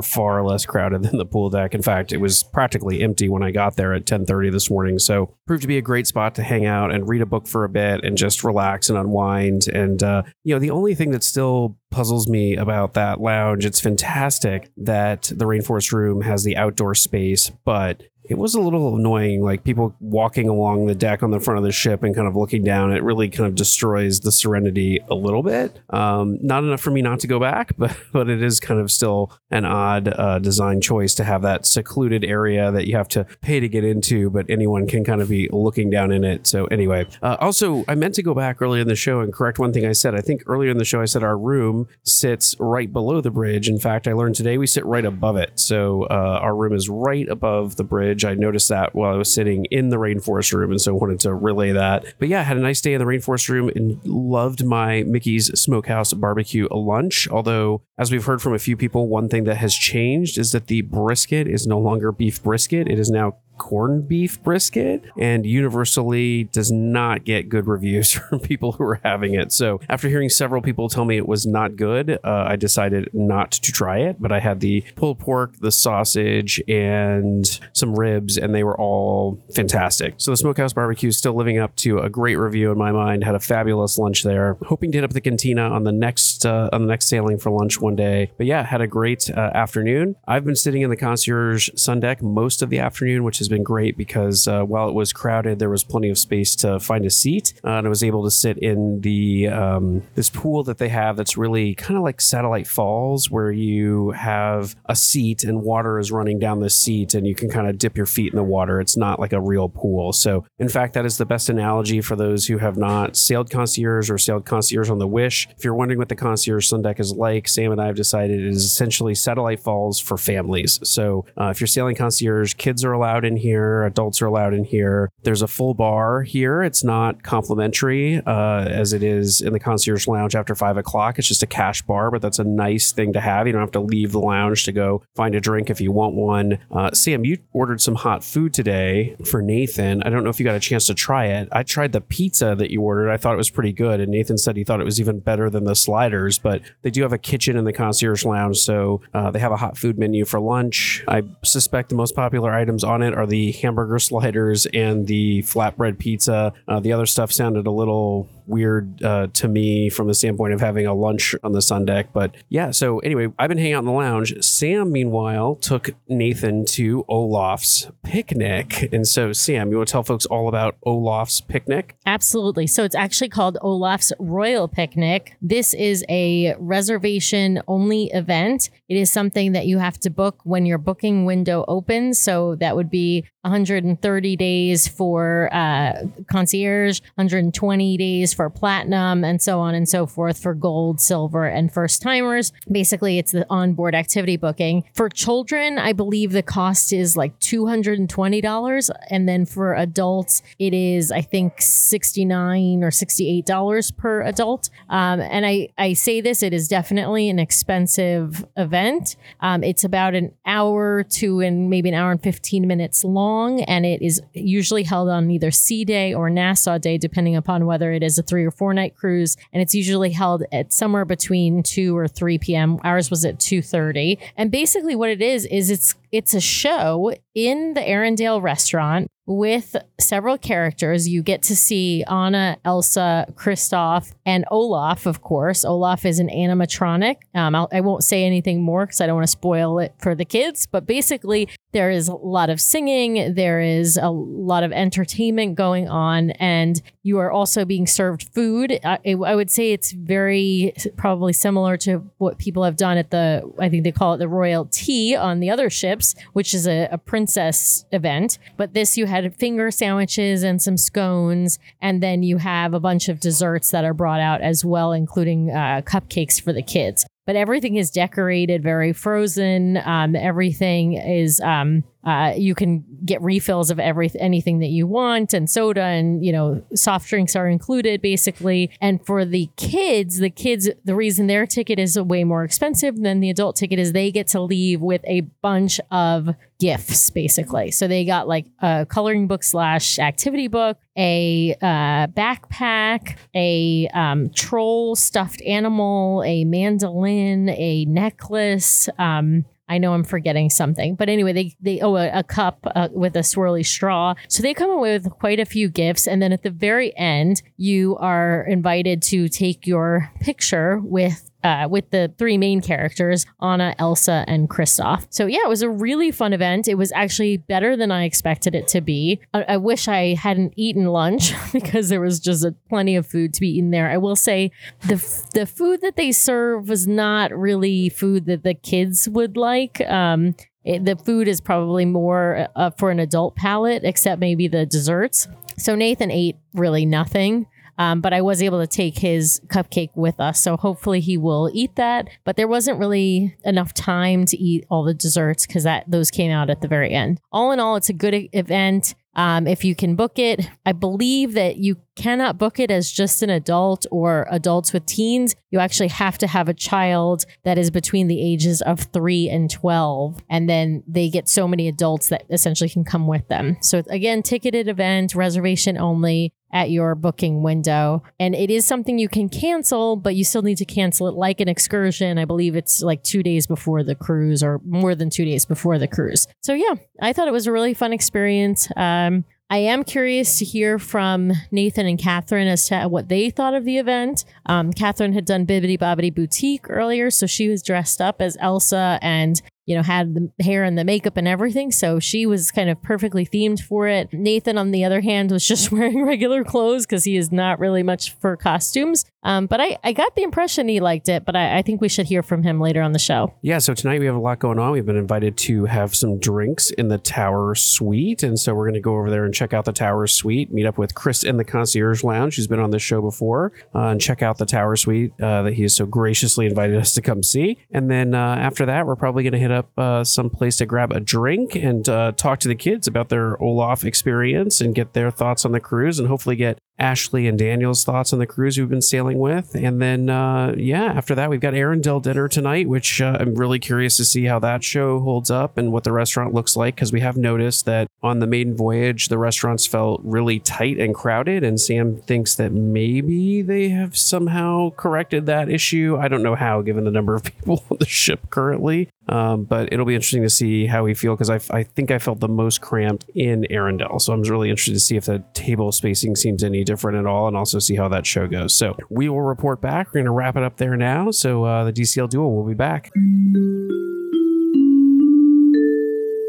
far less crowded than the pool deck. In fact, it was practically empty when I got there at ten thirty this morning. So proved to be a great spot to hang out and read a book for a bit and just relax and unwind. And, uh, you know, the only thing that's still puzzles me about that lounge, it's fantastic that the Rainforest Room has the outdoor space, but it was a little annoying, like people walking along the deck on the front of the ship and kind of looking down. It really kind of destroys the serenity a little bit. Um, not enough for me not to go back, but, but it is kind of still an odd uh, design choice to have that secluded area that you have to pay to get into, but anyone can kind of be looking down in it. So anyway, uh, also, I meant to go back earlier in the show and correct one thing I said. I think earlier in the show, I said our room sits right below the bridge. In fact, I learned today we sit right above it. So uh, our room is right above the bridge. I noticed that while I was sitting in the Rainforest Room, and so wanted to relay that. But yeah, I had a nice day in the Rainforest Room and loved my Mickey's Smokehouse barbecue lunch. Although, as we've heard from a few people, one thing that has changed is that the brisket is no longer beef brisket. It is now corned beef brisket, and universally does not get good reviews from people who are having it. So after hearing several people tell me it was not good, uh, I decided not to try it, but I had the pulled pork, the sausage, and some ribs, and they were all fantastic. So the Smokehouse Barbecue is still living up to a great review in my mind. Had a fabulous lunch there. Hoping to hit up the cantina on the next uh, on the next sailing for lunch one day. But yeah, had a great uh, afternoon. I've been sitting in the concierge sun deck most of the afternoon, which has been great because uh, while it was crowded, there was plenty of space to find a seat, uh, and I was able to sit in the um, this pool that they have that's really kind of like Satellite Falls, where you have a seat and water is running down the seat and you can kind of dip your feet in the water. It's not like a real pool. So in fact, that is the best analogy for those who have not sailed concierge or sailed concierge on the Wish. If you're wondering what the concierge sun deck is like, Sam and I have decided it is essentially Satellite Falls for families. So uh, if you're sailing concierge, kids are allowed in here, adults are allowed in here. There's a full bar here. It's not complimentary uh, as it is in the concierge lounge after five o'clock. It's just a cash bar, but that's a nice thing to have. You don't have to leave the lounge to go find a drink if you want one. Uh, Sam, you ordered some hot food today for Nathan. I don't know if you got a chance to try it. I tried the pizza that you ordered. I thought it was pretty good, and Nathan said he thought it was even better than the sliders, but they do have a kitchen in the concierge lounge, so uh, they have a hot food menu for lunch. I suspect the most popular items on it are the hamburger sliders and the flatbread pizza. Uh, the other stuff sounded a little weird uh, to me from the standpoint of having a lunch on the sun deck. But yeah, so anyway, I've been hanging out in the lounge. Sam, meanwhile, took Nathan to Olaf's Picnic. And so, Sam, you want to tell folks all about Olaf's Picnic? Absolutely. So it's actually called Olaf's Royal Picnic. This is a reservation-only event. It is something that you have to book when your booking window opens. So that would be one hundred thirty days for uh, concierge, one hundred twenty days for platinum, and so on and so forth for gold, silver, and first timers. Basically, it's the onboard activity booking. For children, I believe the cost is like two hundred twenty dollars. And then for adults, it is, I think, sixty-nine dollars or sixty-eight dollars per adult. Um, and I, I say this, it is definitely an expensive event. Um, it's about an hour to and maybe an hour and fifteen minutes long, and it is usually held on either Sea Day or Nassau Day, depending upon whether it is a three or four night cruise. And it's usually held at somewhere between two or three p.m. Ours was at two thirty. And basically what it is, is it's it's a show in the Arendelle restaurant with several characters. You get to see Anna, Elsa, Kristoff, and Olaf, of course. Olaf is an animatronic. Um, I'll, I won't say anything more because I don't want to spoil it for the kids. But basically, there is a lot of singing. There is a lot of entertainment going on. And you are also being served food. I, I would say it's very probably similar to what people have done at the, I think they call it the Royal Tea on the other ships, which is a, a princess event. But this, you had finger sandwiches and some scones, and then you have a bunch of desserts that are brought out as well, including uh, cupcakes for the kids. But everything is decorated, very frozen. Um, everything is, um, uh, you can get refills of every anything that you want, and soda and, you know, soft drinks are included, basically. And for the kids, the kids, the reason their ticket is way more expensive than the adult ticket is they get to leave with a bunch of gifts, basically. So they got like a coloring book slash activity book, a uh, backpack, a um, troll stuffed animal, a mandolin, a necklace. Um, I know I'm forgetting something, but anyway, they, they owe a, a cup uh, with a swirly straw. So they come away with quite a few gifts. And then at the very end, you are invited to take your picture with Uh, with the three main characters, Anna, Elsa, and Kristoff. So yeah, it was a really fun event. It was actually better than I expected it to be. I, I wish I hadn't eaten lunch because there was just a, plenty of food to be eaten there. I will say the f- the food that they serve was not really food that the kids would like. Um, it, the food is probably more uh, for an adult palate, except maybe the desserts. So Nathan ate really nothing. Um, but I was able to take his cupcake with us, so hopefully he will eat that. But there wasn't really enough time to eat all the desserts because that those came out at the very end. All in all, it's a good event. Um, if you can book it, I believe that you cannot book it as just an adult or adults with teens. You actually have to have a child that is between the ages of three and twelve. And then they get so many adults that essentially can come with them. So again, ticketed event, reservation only at your booking window. And it is something you can cancel, but you still need to cancel it like an excursion. I believe it's like two days before the cruise or more than two days before the cruise. So yeah, I thought it was a really fun experience. Um, I am curious to hear from Nathan and Catherine as to what they thought of the event. Um, Catherine had done Bibbidi Bobbidi Boutique earlier, so she was dressed up as Elsa and, you know, had the hair and the makeup and everything. So she was kind of perfectly themed for it. Nathan, on the other hand, was just wearing regular clothes because he is not really much for costumes. Um, but I, I got the impression he liked it, but I, I think we should hear from him later on the show. Yeah, so tonight we have a lot going on. We've been invited to have some drinks in the Tower Suite. And so we're going to go over there and check out the Tower Suite, meet up with Chris in the Concierge Lounge, who's been on this show before, uh, and check out the Tower Suite uh, that he has so graciously invited us to come see. And then uh, after that, we're probably going to hit up uh, some place to grab a drink and uh, talk to the kids about their Olaf experience and get their thoughts on the cruise and hopefully get Ashley and Daniel's thoughts on the cruise we've been sailing with. And then, uh, yeah, after that, we've got Arendelle dinner tonight, which uh, I'm really curious to see how that show holds up and what the restaurant looks like, because we have noticed that on the maiden voyage, the restaurants felt really tight and crowded. And Sam thinks that maybe they have somehow corrected that issue. I don't know how, given the number of people on the ship currently, um, but it'll be interesting to see how we feel, because I, I think I felt the most cramped in Arendelle. So I'm really interested to see if the table spacing seems any different at all, and also see how that show goes. So we will report back. We're going to wrap it up there now. So uh, the D C L Duo will be back.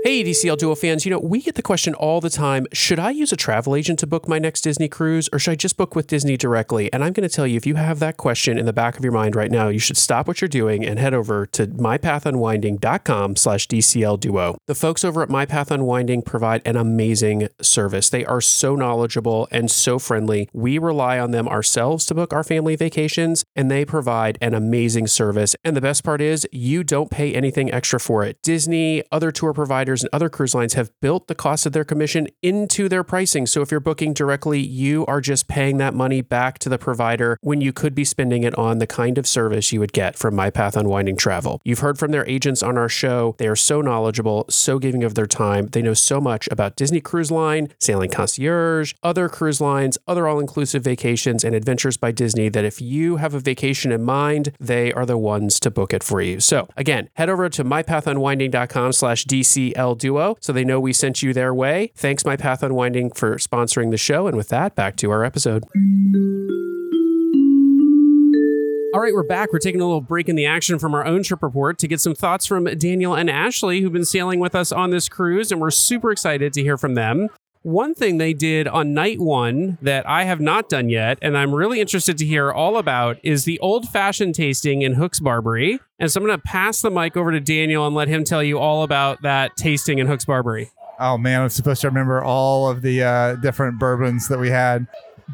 Hey, D C L Duo fans, you know, we get the question all the time, should I use a travel agent to book my next Disney cruise, or should I just book with Disney directly? And I'm going to tell you, if you have that question in the back of your mind right now, you should stop what you're doing and head over to mypathunwinding.com slash DCL Duo. The folks over at My Path Unwinding provide an amazing service. They are so knowledgeable and so friendly. We rely on them ourselves to book our family vacations, and they provide an amazing service. And the best part is, you don't pay anything extra for it. Disney, other tour providers, and other cruise lines have built the cost of their commission into their pricing. So if you're booking directly, you are just paying that money back to the provider when you could be spending it on the kind of service you would get from My Path Unwinding Travel. You've heard from their agents on our show. They are so knowledgeable, so giving of their time. They know so much about Disney Cruise Line, Sailing Concierge, other cruise lines, other all-inclusive vacations, and Adventures by Disney that if you have a vacation in mind, they are the ones to book it for you. So again, head over to mypathunwinding.com slash DCL Duo, so they know we sent you their way. Thanks, My Path Unwinding, for sponsoring the show. And with that, back to our episode. All right, we're back. We're taking a little break in the action from our own trip report to get some thoughts from Daniel and Ashley, who've been sailing with us on this cruise, and we're super excited to hear from them. One thing they did on night one that I have not done yet, and I'm really interested to hear all about, is the old-fashioned tasting in Hook's Barbery. And so I'm going to pass the mic over to Daniel and let him tell you all about that tasting in Hook's Barbery. Oh, man, I'm supposed to remember all of the uh, different bourbons that we had.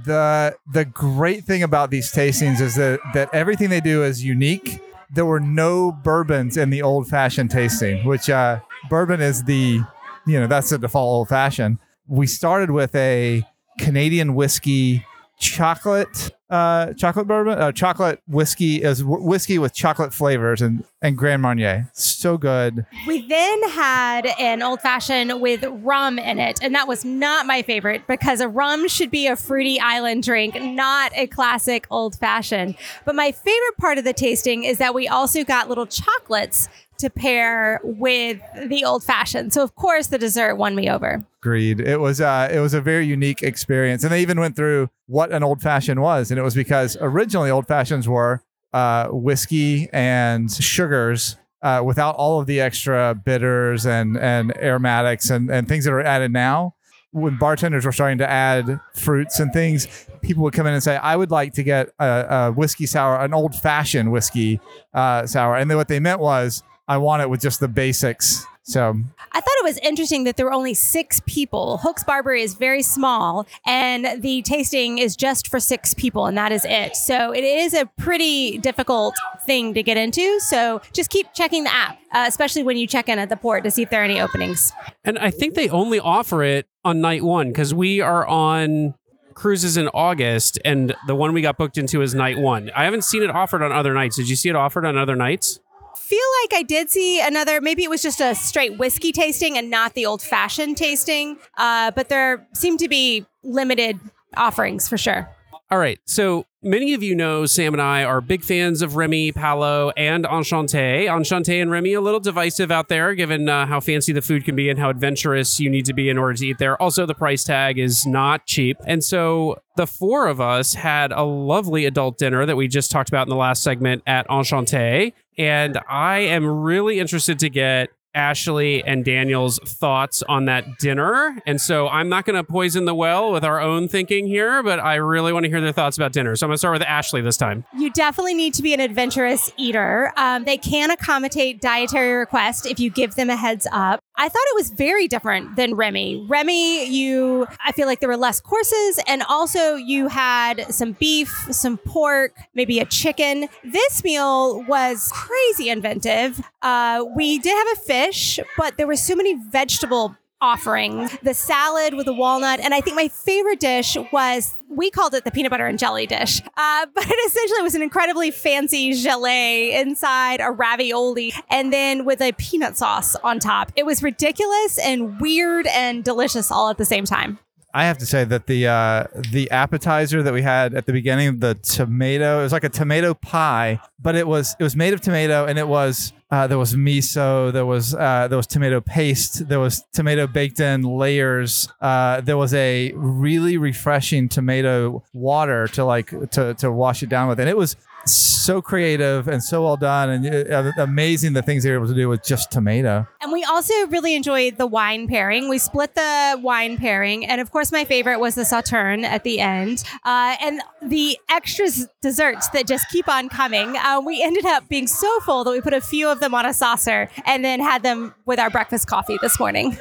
The the great thing about these tastings is that, that everything they do is unique there were no bourbons in the old-fashioned tasting, which uh, bourbon is the, you know, that's the default old-fashioned. We started with a Canadian whiskey chocolate uh, chocolate bourbon. Uh, chocolate whiskey is w- whiskey with chocolate flavors and, and Grand Marnier. So good. We then had an old-fashioned with rum in it, and that was not my favorite because a rum should be a fruity island drink, not a classic old-fashioned. But my favorite part of the tasting is that we also got little chocolates to pair with the old-fashioned. So, of course, the dessert won me over. Agreed. It was uh, it was a very unique experience. And they even went through what an old-fashioned was. And it was because originally old-fashions were uh, whiskey and sugars uh, without all of the extra bitters and, and aromatics and, and things that are added now. When bartenders were starting to add fruits and things, people would come in and say, I would like to get a, a whiskey sour, an old-fashioned whiskey uh, sour. And then what they meant was, I want it with just the basics. So I thought it was interesting that there were only six people. Hook's Barbery is very small, and the tasting is just for six people, and that is it. So it is a pretty difficult thing to get into. So just keep checking the app, uh, especially when you check in at the port to see if there are any openings. And I think they only offer it on night one because we are on cruises in August, and the one we got booked into is night one. I haven't seen it offered on other nights. Did you see it offered on other nights? Feel like I did see another, maybe it was just a straight whiskey tasting and not the old fashioned tasting. Uh, but there seem to be limited offerings for sure. All right. So many of you know Sam and I are big fans of Remy, Palo, and Enchanté. Enchanté and Remy, a little divisive out there, given uh, how fancy the food can be and how adventurous you need to be in order to eat there. Also, the price tag is not cheap. And so the four of us had a lovely adult dinner that we just talked about in the last segment at Enchanté. And I am really interested to get Ashley and Daniel's thoughts on that dinner. And so I'm not going to poison the well with our own thinking here, but I really want to hear their thoughts about dinner. So I'm going to start with Ashley this time. You definitely need to be an adventurous eater. Um, they can accommodate dietary requests if you give them a heads up. I thought it was very different than Remy. Remy, you, I feel like there were less courses, and also you had some beef, some pork, maybe a chicken. This meal was crazy inventive. Uh, we did have a fish, but there were so many vegetable offerings. The salad with the walnut, and I think my favorite dish was, we called it the peanut butter and jelly dish, uh, but it essentially was an incredibly fancy gelée inside a ravioli, and then with a peanut sauce on top. It was ridiculous and weird and delicious all at the same time. I have to say that the uh, the appetizer that we had at the beginning, the tomato, it was like a tomato pie, but it was it was made of tomato, and it was uh, there was miso, there was uh, there was tomato paste, there was tomato baked in layers, uh, there was a really refreshing tomato water to like to to wash it down with, and it was so creative and so well done, and uh, amazing the things they were able to do with just tomato. And we also really enjoyed the wine pairing. We split the wine pairing, and of course my favorite was the sauterne at the end, uh, and the extras desserts that just keep on coming. Uh, we ended up being so full that we put a few of them on a saucer and then had them with our breakfast coffee this morning.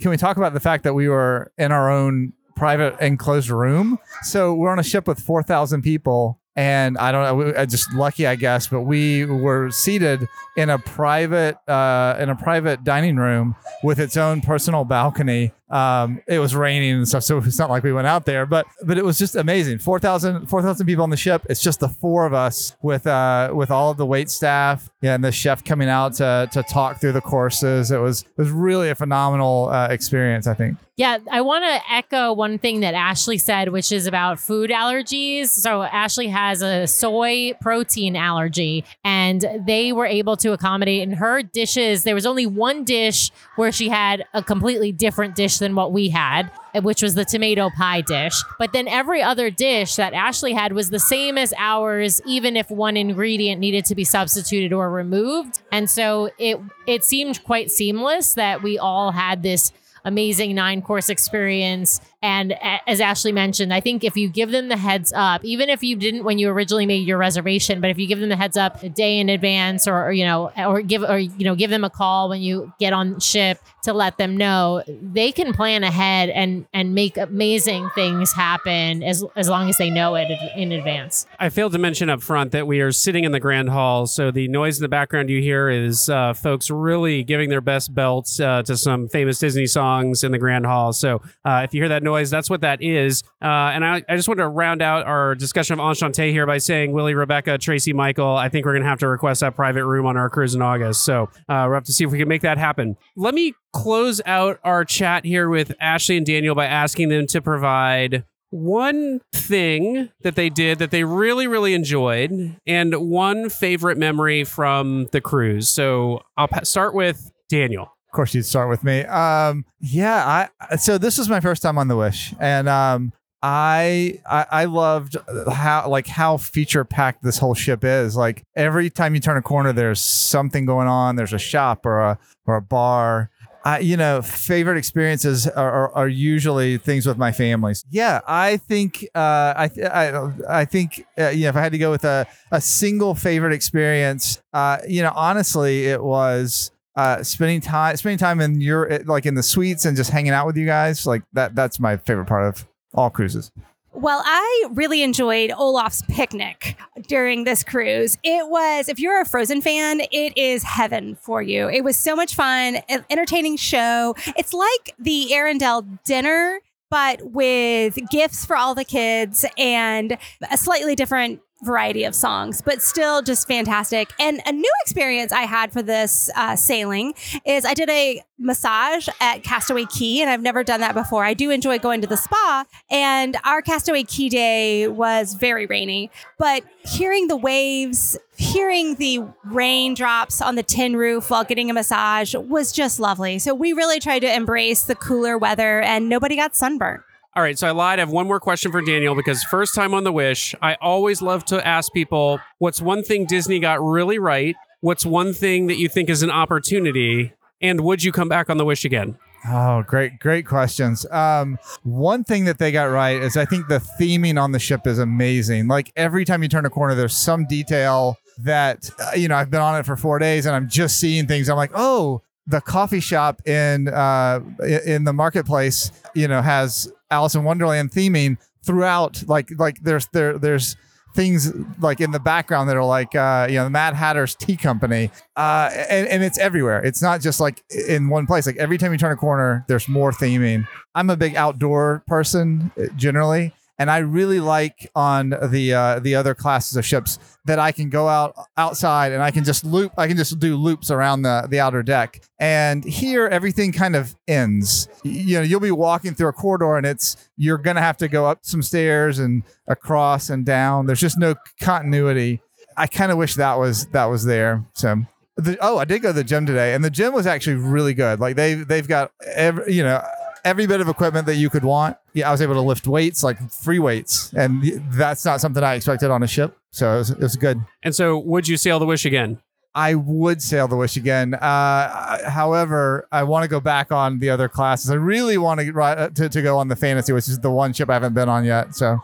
Can we talk about the fact that we were in our own private enclosed room? So we're on a ship with four thousand people. And I don't know, I just lucky, I guess, but we were seated in a private uh, in a private dining room with its own personal balcony. Um, it was raining and stuff, so it's not like we went out there, but but it was just amazing. four thousand people on the ship. It's just the four of us with uh, with all of the wait staff and the chef coming out to to talk through the courses. It was it was really a phenomenal uh, experience, I think. Yeah, I want to echo one thing that Ashley said, which is about food allergies. So Ashley has a soy protein allergy, and they were able to accommodate in her dishes. There was only one dish where she had a completely different dish than what we had, which was the tomato pie dish. But then every other dish that Ashley had was the same as ours, even if one ingredient needed to be substituted or removed. And so it it seemed quite seamless that we all had this amazing nine course experience And as Ashley mentioned, I think if you give them the heads up, even if you didn't when you originally made your reservation, but if you give them the heads up a day in advance, or, or you know, or give or you know, give them a call when you get on ship to let them know, they can plan ahead and and make amazing things happen as as long as they know it in advance. I failed to mention up front that we are sitting in the Grand Hall, so the noise in the background you hear is uh, folks really giving their best belts uh, to some famous Disney songs in the Grand Hall. So uh, if you hear that noise, that's what that is. Uh, and I, I just want to round out our discussion of Enchanté here by saying, Willie, Rebecca, Tracy, Michael, I think we're going to have to request that private room on our cruise in August. So uh, we'll have to see if we can make that happen. Let me close out our chat here with Ashley and Daniel by asking them to provide one thing that they did that they really, really enjoyed and one favorite memory from the cruise. So I'll pa- start with Daniel. Of course, you'd start with me. Um, yeah, I, so this was my first time on the Wish, and um, I, I I loved how like how feature packed this whole ship is. Like every time you turn a corner, there's something going on. There's a shop or a or a bar. I, you know, favorite experiences are, are, are usually things with my families. Yeah, I think uh, I, th- I I think uh, you know, if I had to go with a a single favorite experience, uh, you know, honestly, it was. Uh, spending time, spending time in your like in the suites and just hanging out with you guys, like that. That's my favorite part of all cruises. Well, I really enjoyed Olaf's Picnic during this cruise. It was, if you're a Frozen fan, it is heaven for you. It was so much fun, an entertaining show. It's like the Arendelle dinner, but with gifts for all the kids and a slightly different variety of songs, but still just fantastic. And a new experience I had for this uh, sailing is I did a massage at Castaway Cay, and I've never done that before. I do enjoy going to the spa, and our Castaway Cay day was very rainy, but hearing the waves, hearing the raindrops on the tin roof while getting a massage was just lovely. So we really tried to embrace the cooler weather, and nobody got sunburned. All right, so I lied. I have one more question for Daniel, because first time on the Wish, I always love to ask people, what's one thing Disney got really right? What's one thing that you think is an opportunity? And would you come back on the Wish again? Oh, great, great questions. Um, one thing that they got right is I think the theming on the ship is amazing. Like every time you turn a corner, there's some detail that, uh, you know, I've been on it for four days and I'm just seeing things. I'm like, oh, the coffee shop in uh, in the marketplace, you know, has Alice in Wonderland theming throughout. Like, like there's there there's things like in the background that are like, uh, you know, the Mad Hatter's Tea Company, uh, and and it's everywhere. It's not just like in one place. Like every time you turn a corner, there's more theming. I'm a big outdoor person generally, and I really like on the uh, the other classes of ships that I can go out outside and I can just loop. I can just do loops around the, the outer deck. And here, everything kind of ends. You know, you'll be walking through a corridor and it's you're going to have to go up some stairs and across and down. There's just no continuity. I kind of wish that was that was there. So. The, oh, I did go to the gym today, and the gym was actually really good. Like they they've got every, you know, every bit of equipment that you could want. Yeah, I was able to lift weights, like free weights. And that's not something I expected on a ship. So it was, it was good. And so would you sail the Wish again? I would sail the Wish again. Uh, however, I want to go back on the other classes. I really want to, to, to go on the Fantasy, which is the one ship I haven't been on yet. So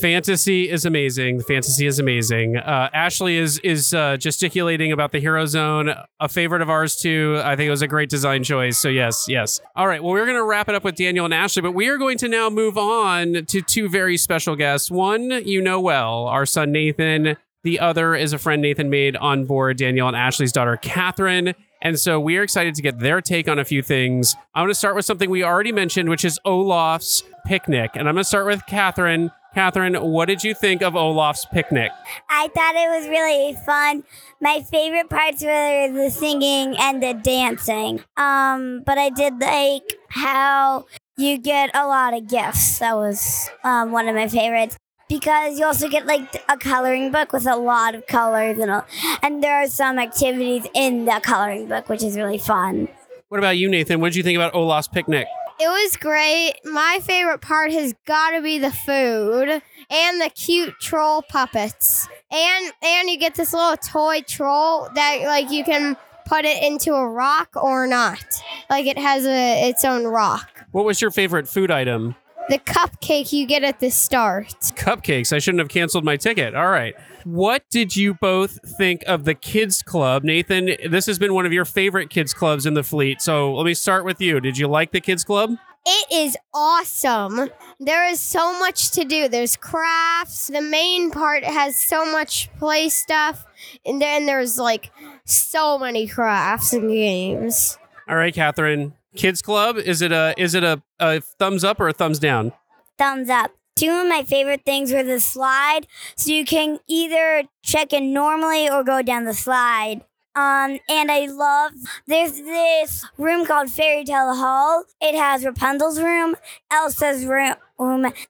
Fantasy is amazing. The Fantasy is amazing. Uh, Ashley is is uh, gesticulating about the Hero Zone, a favorite of ours too. I think it was a great design choice. So yes, yes. All right. Well, we're going to wrap it up with Daniel and Ashley, but we are going to now move on to two very special guests. One you know well, our son Nathan. The other is a friend Nathan made on board Daniel and Ashley's daughter Catherine. And so we are excited to get their take on a few things. I want to start with something we already mentioned, which is Olaf's Picnic. And I'm going to start with Catherine. Catherine, what did you think of Olaf's Picnic? I thought it was really fun. My favorite parts were the singing and the dancing. Um, but I did like how you get a lot of gifts. That was um, one of my favorites. Because you also get like a coloring book with a lot of colors. And, all, and there are some activities in the coloring book, which is really fun. What about you, Nathan? What did you think about Olaf's Picnic? It was great. My favorite part has got to be the food and the cute troll puppets. And and you get this little toy troll that like you can put it into a rock or not. Like it has a, its own rock. What was your favorite food item? the cupcake you get at the start. Cupcakes. I shouldn't have canceled my ticket. All right. What did you both think of the kids club? Nathan, this has been one of your favorite kids clubs in the fleet. So let me start with you. Did you like the kids club? It is awesome. There is so much to do. There's crafts. The main part has so much play stuff. And then there's like so many crafts and games. All right, Catherine. Kids Club, is it a is it a, a thumbs up or a thumbs down? Thumbs up. Two of my favorite things were the slide, so you can either check in normally or go down the slide. Um, and I love, there's this room called Fairy Tale Hall. It has Rapunzel's room, Elsa's room,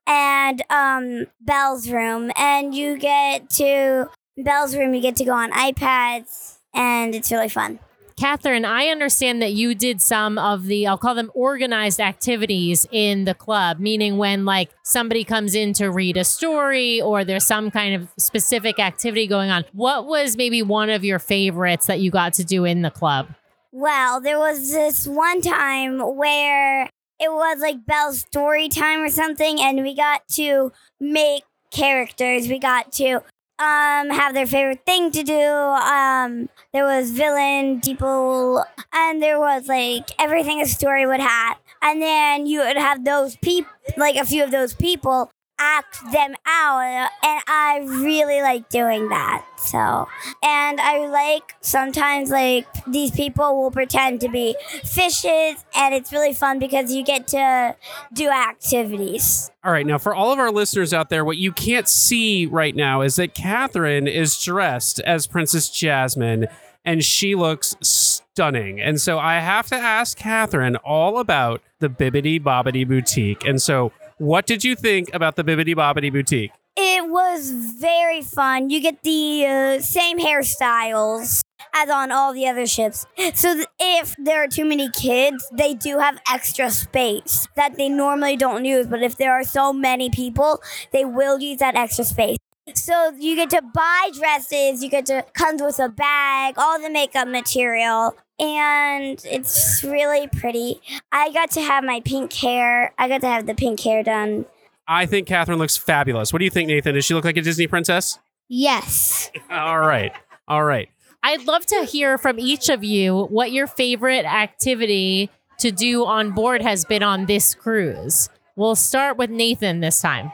and um, Belle's room. And you get to, Belle's room, you get to go on iPads, and it's really fun. Catherine, I understand that you did some of the, I'll call them organized activities in the club, meaning when like somebody comes in to read a story or there's some kind of specific activity going on. What was maybe one of your favorites that you got to do in the club? Well, there was this one time where it was like Belle's story time or something, and we got to make characters. We got to Um, have their favorite thing to do. Um, there was villain, people, and there was like everything a story would have. And then you would have those people, like a few of those people, act them out. And I really like doing that. So, and I like sometimes like these people will pretend to be fishes, and it's really fun because you get to do activities. All right. Now, for all of our listeners out there, what you can't see right now is that Catherine is dressed as Princess Jasmine, and she looks stunning. And so I have to ask Catherine all about the Bibbidi Bobbidi Boutique. And so what did you think about the Bibbidi Bobbidi Boutique? It was very fun. You get the uh, same hairstyles as on all the other ships. So th- if there are too many kids, they do have extra space that they normally don't use. But if there are so many people, they will use that extra space. So you get to buy dresses, you get to come with a bag, all the makeup material, and it's really pretty. I got to have my pink hair. I got to have the pink hair done. I think Catherine looks fabulous. What do you think, Nathan? Does she look like a Disney princess? Yes. All right. All right. I'd love to hear from each of you what your favorite activity to do on board has been on this cruise. We'll start with Nathan this time.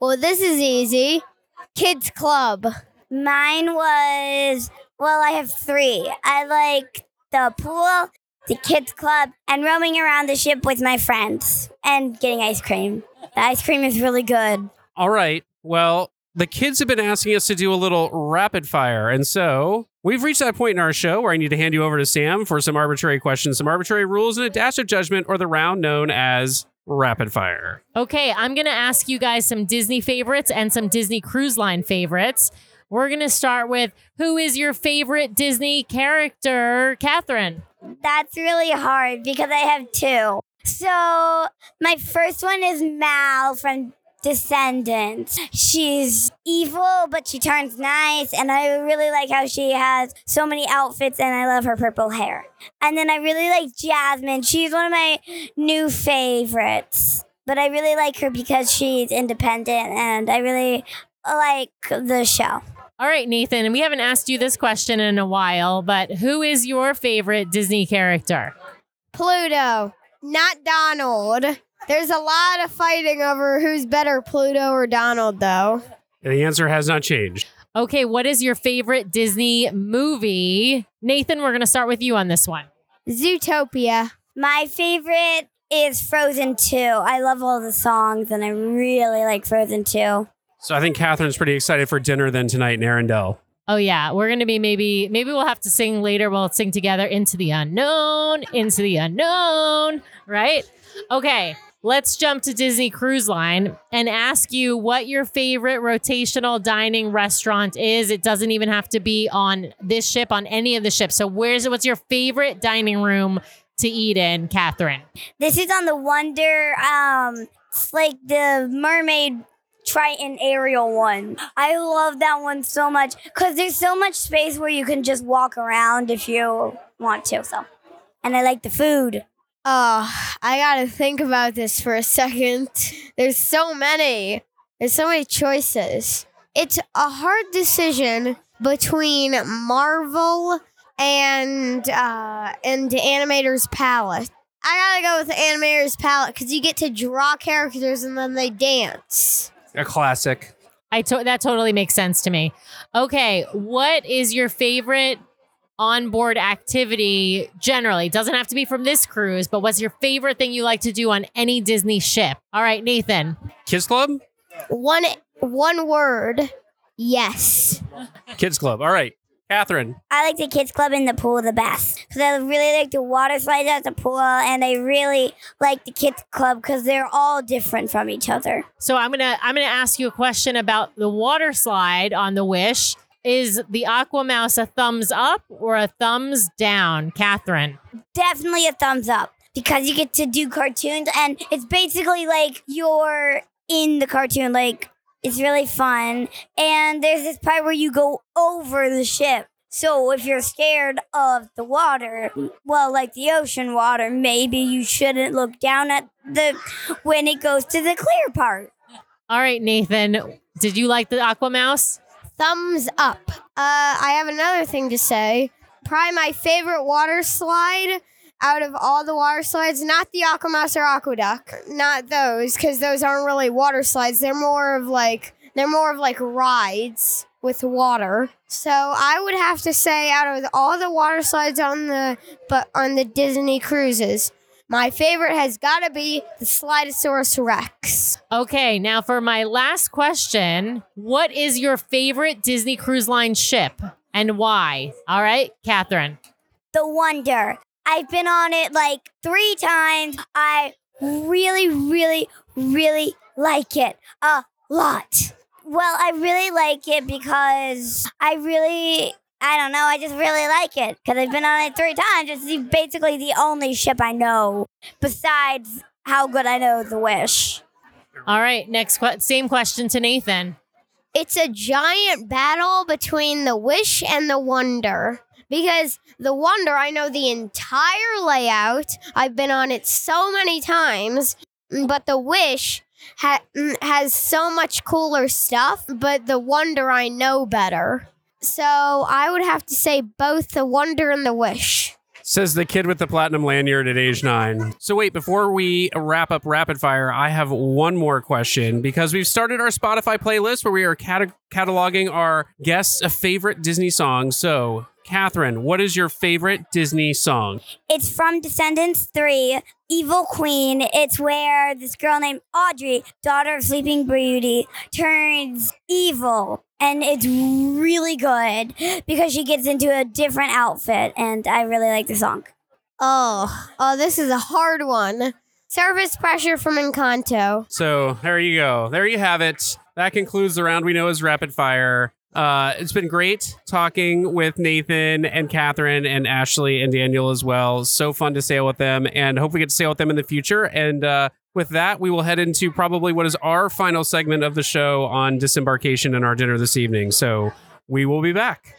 Well, this is easy. Kids Club. Mine was, well, I have three. I like the pool, the Kids Club, and roaming around the ship with my friends and getting ice cream. The ice cream is really good. All right. Well, the kids have been asking us to do a little rapid fire. And so we've reached that point in our show where I need to hand you over to Sam for some arbitrary questions, some arbitrary rules, and a dash of judgment, or the round known as rapid fire. Okay. I'm going to ask you guys some Disney favorites and some Disney Cruise Line favorites. We're going to start with, who is your favorite Disney character, Catherine? That's really hard because I have two. So my first one is Mal from Descendants. She's evil, but she turns nice. And I really like how she has so many outfits, and I love her purple hair. And then I really like Jasmine. She's one of my new favorites. But I really like her because she's independent, and I really like the show. All right, Nathan, and we haven't asked you this question in a while, but who is your favorite Disney character? Pluto. Not Donald. There's a lot of fighting over who's better, Pluto or Donald, though. And the answer has not changed. Okay, what is your favorite Disney movie? Nathan, we're going to start with you on this one. Zootopia. My favorite is Frozen two. I love all the songs, and I really like Frozen two. So I think Catherine's pretty excited for dinner then tonight in Arendelle. Oh, yeah. We're going to be maybe, maybe we'll have to sing later. We'll sing together Into the Unknown, Into the Unknown, right? Okay, let's jump to Disney Cruise Line and ask you what your favorite rotational dining restaurant is. It doesn't even have to be on this ship, on any of the ships. So where's what's your favorite dining room to eat in, Catherine? This is on the Wonder, um, it's like the mermaid Triton aerial one. I love that one so much because there's so much space where you can just walk around if you want to. So, and I like the food. Oh, I gotta think about this for a second. There's so many. There's so many choices. It's a hard decision between Marvel and uh, and Animator's Palette. I gotta go with Animator's Palette because you get to draw characters and then they dance. A classic. I to- that totally makes sense to me. Okay, what is your favorite onboard activity generally? It doesn't have to be from this cruise, but what's your favorite thing you like to do on any Disney ship? All right, Nathan. Kids Club? One one word. Yes. Kids Club. All right. Catherine. I like the kids club in the pool the best because I really like the water slides at the pool, and I really like the kids club because they're all different from each other. So I'm gonna I'm gonna ask you a question about the water slide on the Wish. Is the Aquamouse a thumbs up or a thumbs down, Catherine? Definitely a thumbs up because you get to do cartoons, and it's basically like you're in the cartoon, like. It's really fun. And there's this part where you go over the ship. So if you're scared of the water, well, like the ocean water, maybe you shouldn't look down at the when it goes to the clear part. All right, Nathan, did you like the Aquamouse? Thumbs up. Uh, I have another thing to say. Probably my favorite water slide out of all the water slides, not the Aquamouse or Aqueduct, not those, because those aren't really water slides. They're more of like they're more of like rides with water. So I would have to say, out of all the water slides on the but on the Disney cruises, my favorite has got to be the Slidosaurus Rex. Okay, now for my last question, what is your favorite Disney Cruise Line ship and why? All right, Catherine. The Wonder. I've been on it like three times. I really, really, really like it a lot. Well, I really like it because I really, I don't know, I just really like it. Because I've been on it three times. It's basically the only ship I know besides how good I know the Wish. All right, next que- same question to Nathan. It's a giant battle between the Wish and the Wonder. Because the Wonder, I know the entire layout. I've been on it so many times. But the Wish ha- has so much cooler stuff. But the Wonder, I know better. So I would have to say both the Wonder and the Wish. Says the kid with the platinum lanyard at age nine. So wait, before we wrap up Rapid Fire, I have one more question because we've started our Spotify playlist where we are cata- cataloging our guests' favorite Disney songs. So, Catherine, what is your favorite Disney song? It's from Descendants three, Evil Queen. It's where this girl named Audrey, daughter of Sleeping Beauty, turns evil. And it's really good because she gets into a different outfit. And I really like the song. Oh, oh, this is a hard one. Surface Pressure from Encanto. So there you go. There you have it. That concludes the round we know as Rapid Fire. Uh, it's been great talking with Nathan and Catherine and Ashley and Daniel as well. So fun to sail with them, and hope we get to sail with them in the future. And uh, with that, we will head into probably what is our final segment of the show on disembarkation and our dinner this evening. So we will be back.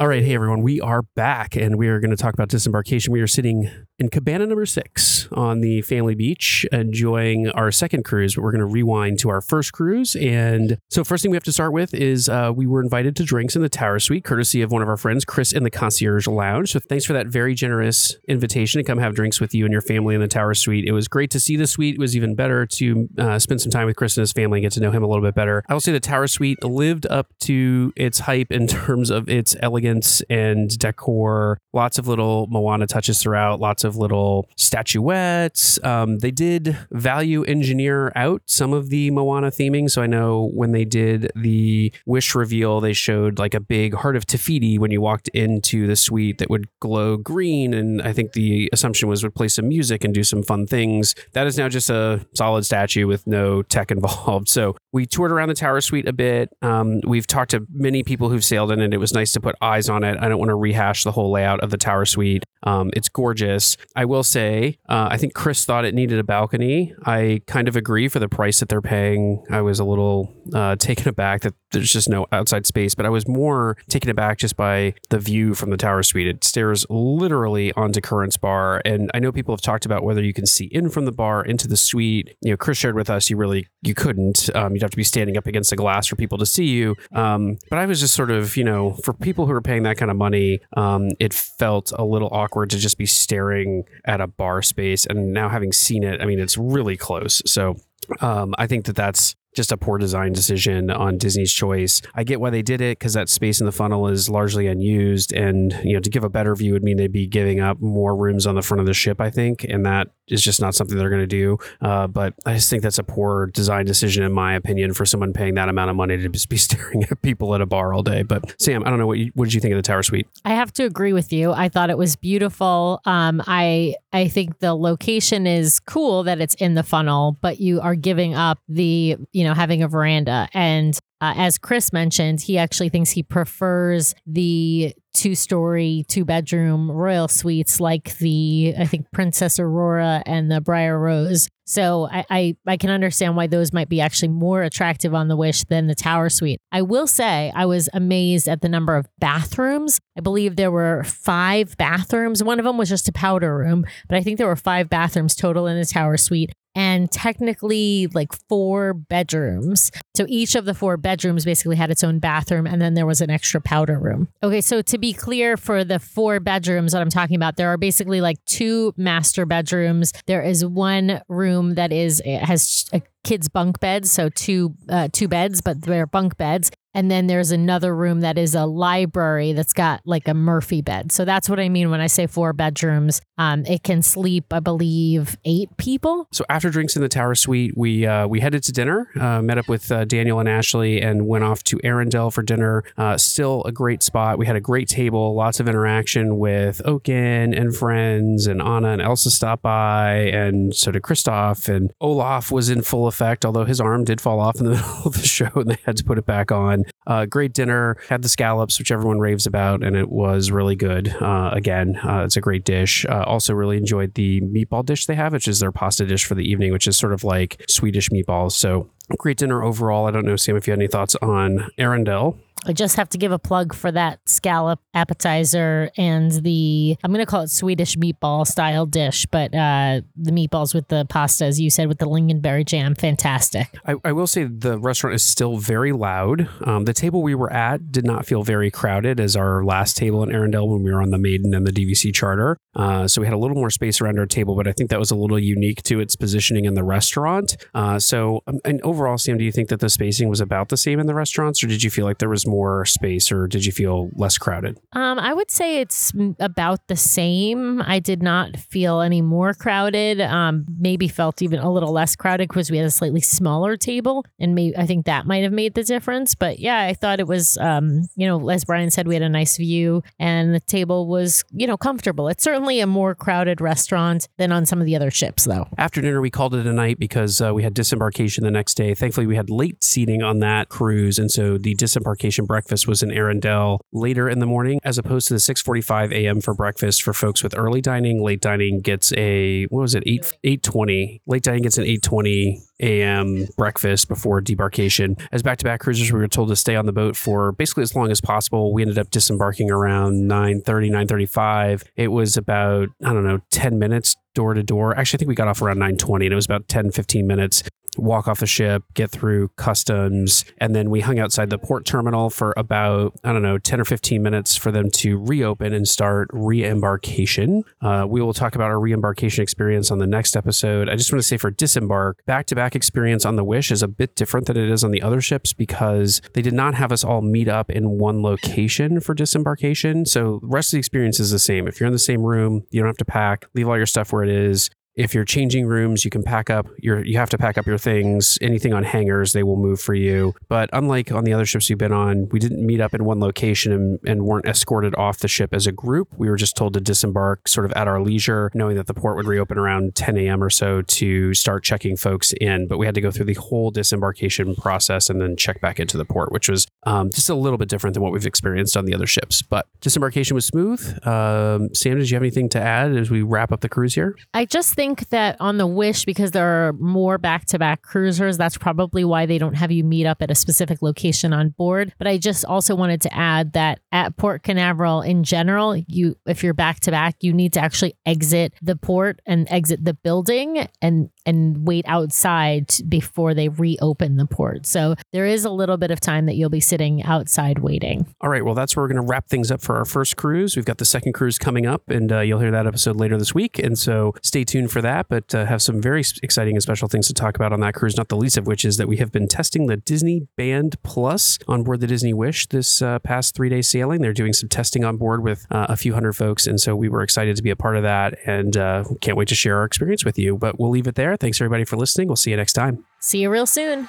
All right. Hey, everyone. We are back, and we are going to talk about disembarkation. We are sitting in cabana number six on the family beach, enjoying our second cruise, but we're going to rewind to our first cruise. And so first thing we have to start with is uh, we were invited to drinks in the Tower Suite, courtesy of one of our friends, Chris, in the Concierge Lounge. So thanks for that very generous invitation to come have drinks with you and your family in the Tower Suite. It was great to see the suite. It was even better to uh, spend some time with Chris and his family and get to know him a little bit better. I will say the Tower Suite lived up to its hype in terms of its elegance and decor, lots of little Moana touches throughout, lots of little statuettes. Um, they did value engineer out some of the Moana theming. So I know when they did the Wish reveal, they showed like a big heart of Tafiti when you walked into the suite that would glow green. And I think the assumption was would play some music and do some fun things. That is now just a solid statue with no tech involved. So we toured around the Tower Suite a bit. Um, we've talked to many people who've sailed in, and it was nice to put eyes on it. I don't want to rehash the whole layout of the Tower Suite. Um, it's gorgeous. I will say, uh, I think Chris thought it needed a balcony. I kind of agree for the price that they're paying. I was a little uh, taken aback that there's just no outside space, but I was more taken aback just by the view from the tower suite. It stares literally onto Currents Bar. And I know people have talked about whether you can see in from the bar into the suite. You know, Chris shared with us, you really, you couldn't, um, you'd have to be standing up against the glass for people to see you. Um, but I was just sort of, you know, for people who are paying that kind of money, um, it felt a little awkward to just be staring at a bar space. And now having seen it, I mean, it's really close. So um, I think that that's just a poor design decision on Disney's choice. I get why they did it, because that space in the funnel is largely unused, and you know, to give a better view would mean they'd be giving up more rooms on the front of the ship, I think, and that is just not something they're going to do. Uh, but I just think that's a poor design decision, in my opinion, for someone paying that amount of money to just be staring at people at a bar all day. But Sam, I don't know, what you, what did you think of the tower suite? I have to agree with you. I thought it was beautiful. Um, I I think the location is cool that it's in the funnel, but you are giving up the, you know, having a veranda. And uh, as Chris mentioned, he actually thinks he prefers the two-story, two-bedroom royal suites like the, I think, Princess Aurora and the Briar Rose. So I, I, I can understand why those might be actually more attractive on the Wish than the tower suite. I will say I was amazed at the number of bathrooms. I believe there were five bathrooms. One of them was just a powder room, but I think there were five bathrooms total in the tower suite, and technically like four bedrooms. So each of the four bedrooms basically had its own bathroom, and then there was an extra powder room. Okay, so to be clear, for the four bedrooms that I'm talking about, there are basically like two master bedrooms. There is one room that is it has a kids' bunk beds, so two uh, two beds, but they're bunk beds. And then there's another room that is a library that's got like a Murphy bed. So that's what I mean when I say four bedrooms. Um, it can sleep, I believe, eight people. So after drinks in the tower suite, we uh, we headed to dinner, uh, met up with uh, Daniel and Ashley, and went off to Arendelle for dinner. Uh, still a great spot. We had a great table, lots of interaction with Oaken and friends, and Anna and Elsa stopped by, and so did Kristoff, and Olaf was in full effect, although his arm did fall off in the middle of the show and they had to put it back on. Uh, great dinner, had the scallops, which everyone raves about, and it was really good. Uh, again, uh, it's a great dish. Uh, also really enjoyed the meatball dish they have, which is their pasta dish for the evening, which is sort of like Swedish meatballs. So great dinner overall. I don't know, Sam, if you had any thoughts on Arendelle. I just have to give a plug for that scallop appetizer and the, I'm going to call it Swedish meatball style dish, but uh, the meatballs with the pasta, as you said, with the lingonberry jam, fantastic. I, I will say the restaurant is still very loud. Um, the table we were at did not feel very crowded as our last table in Arendelle when we were on the Maiden and the D V C charter. Uh, so we had a little more space around our table, but I think that was a little unique to its positioning in the restaurant. Uh, so and overall, Sam, do you think that the spacing was about the same in the restaurants, or did you feel like there was more more space, or did you feel less crowded? Um, I would say it's about the same. I did not feel any more crowded. Um, maybe felt even a little less crowded because we had a slightly smaller table, and maybe I think that might have made the difference. But yeah, I thought it was, um, you know, as Brian said, we had a nice view, and the table was, you know, comfortable. It's certainly a more crowded restaurant than on some of the other ships, though. After dinner, we called it a night because uh, we had disembarkation the next day. Thankfully, we had late seating on that cruise, and so the disembarkation breakfast was in Arendelle later in the morning, as opposed to the six forty-five a.m. for breakfast for folks with early dining. Late dining gets a, what was it, eight twenty. Late dining gets an eight twenty a.m. breakfast before debarkation. As back-to-back cruisers, we were told to stay on the boat for basically as long as possible. We ended up disembarking around nine thirty, nine thirty-five. It was about, I don't know, ten minutes door to door. Actually, I think we got off around nine twenty, and it was about ten, fifteen minutes. Walk off the ship, get through customs, and then we hung outside the port terminal for about, I don't know, ten or fifteen minutes for them to reopen and start re-embarkation. Uh, we will talk about our re-embarkation experience on the next episode. I just want to say for disembark, back-to-back experience on the Wish is a bit different than it is on the other ships because they did not have us all meet up in one location for disembarkation. So the rest of the experience is the same. If you're in the same room, you don't have to pack, leave all your stuff where it is. If you're changing rooms, you can pack up your, you have to pack up your things, anything on hangers, they will move for you. But unlike on the other ships you've been on, we didn't meet up in one location and, and weren't escorted off the ship as a group. We were just told to disembark sort of at our leisure, knowing that the port would reopen around ten a.m. or so to start checking folks in. But we had to go through the whole disembarkation process and then check back into the port, which was Um, just a little bit different than what we've experienced on the other ships, but disembarkation was smooth. Um, Sam, did you have anything to add as we wrap up the cruise here? I just think that on the Wish, because there are more back-to-back cruisers, that's probably why they don't have you meet up at a specific location on board. But I just also wanted to add that at Port Canaveral in general, you, if you're back-to-back, you need to actually exit the port and exit the building and and wait outside before they reopen the port. So there is a little bit of time that you'll be sitting outside waiting. All right. Well, that's where we're going to wrap things up for our first cruise. We've got the second cruise coming up, and uh, you'll hear that episode later this week. And so stay tuned for that, but uh, have some very exciting and special things to talk about on that cruise, not the least of which is that we have been testing the Disney Band Plus on board the Disney Wish this uh, past three-day sailing. They're doing some testing on board with uh, a few hundred folks. And so we were excited to be a part of that, and uh, can't wait to share our experience with you, but we'll leave it there. Thanks everybody for listening. We'll see you next time. See you real soon.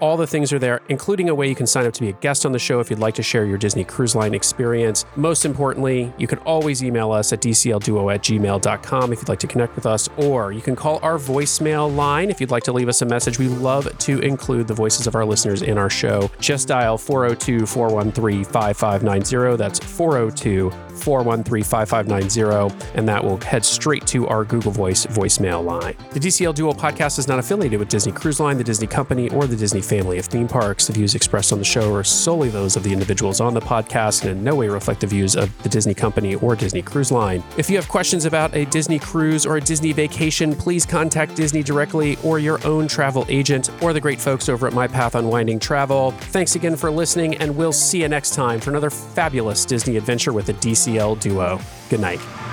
All the things are there, including a way you can sign up to be a guest on the show if you'd like to share your Disney Cruise Line experience. Most importantly, you can always email us at D C L duo at gmail dot com if you'd like to connect with us, or you can call our voicemail line if you'd like to leave us a message. We love to include the voices of our listeners in our show. Just dial four oh two, four one three, five five nine oh. That's four oh two, four one three, five five nine oh, and that will head straight to our Google Voice voicemail line. The D C L Duo podcast is not affiliated with Disney Cruise Line, the Disney Company, or the Disney family of theme parks. The views expressed on the show are solely those of the individuals on the podcast and in no way reflect the views of the Disney Company or Disney Cruise Line. If you have questions about a Disney cruise or a Disney vacation, please contact Disney directly or your own travel agent or the great folks over at My Path Unwinding Travel. Thanks again for listening, and we'll see you next time for another fabulous Disney adventure with the D C L Duo. Good night.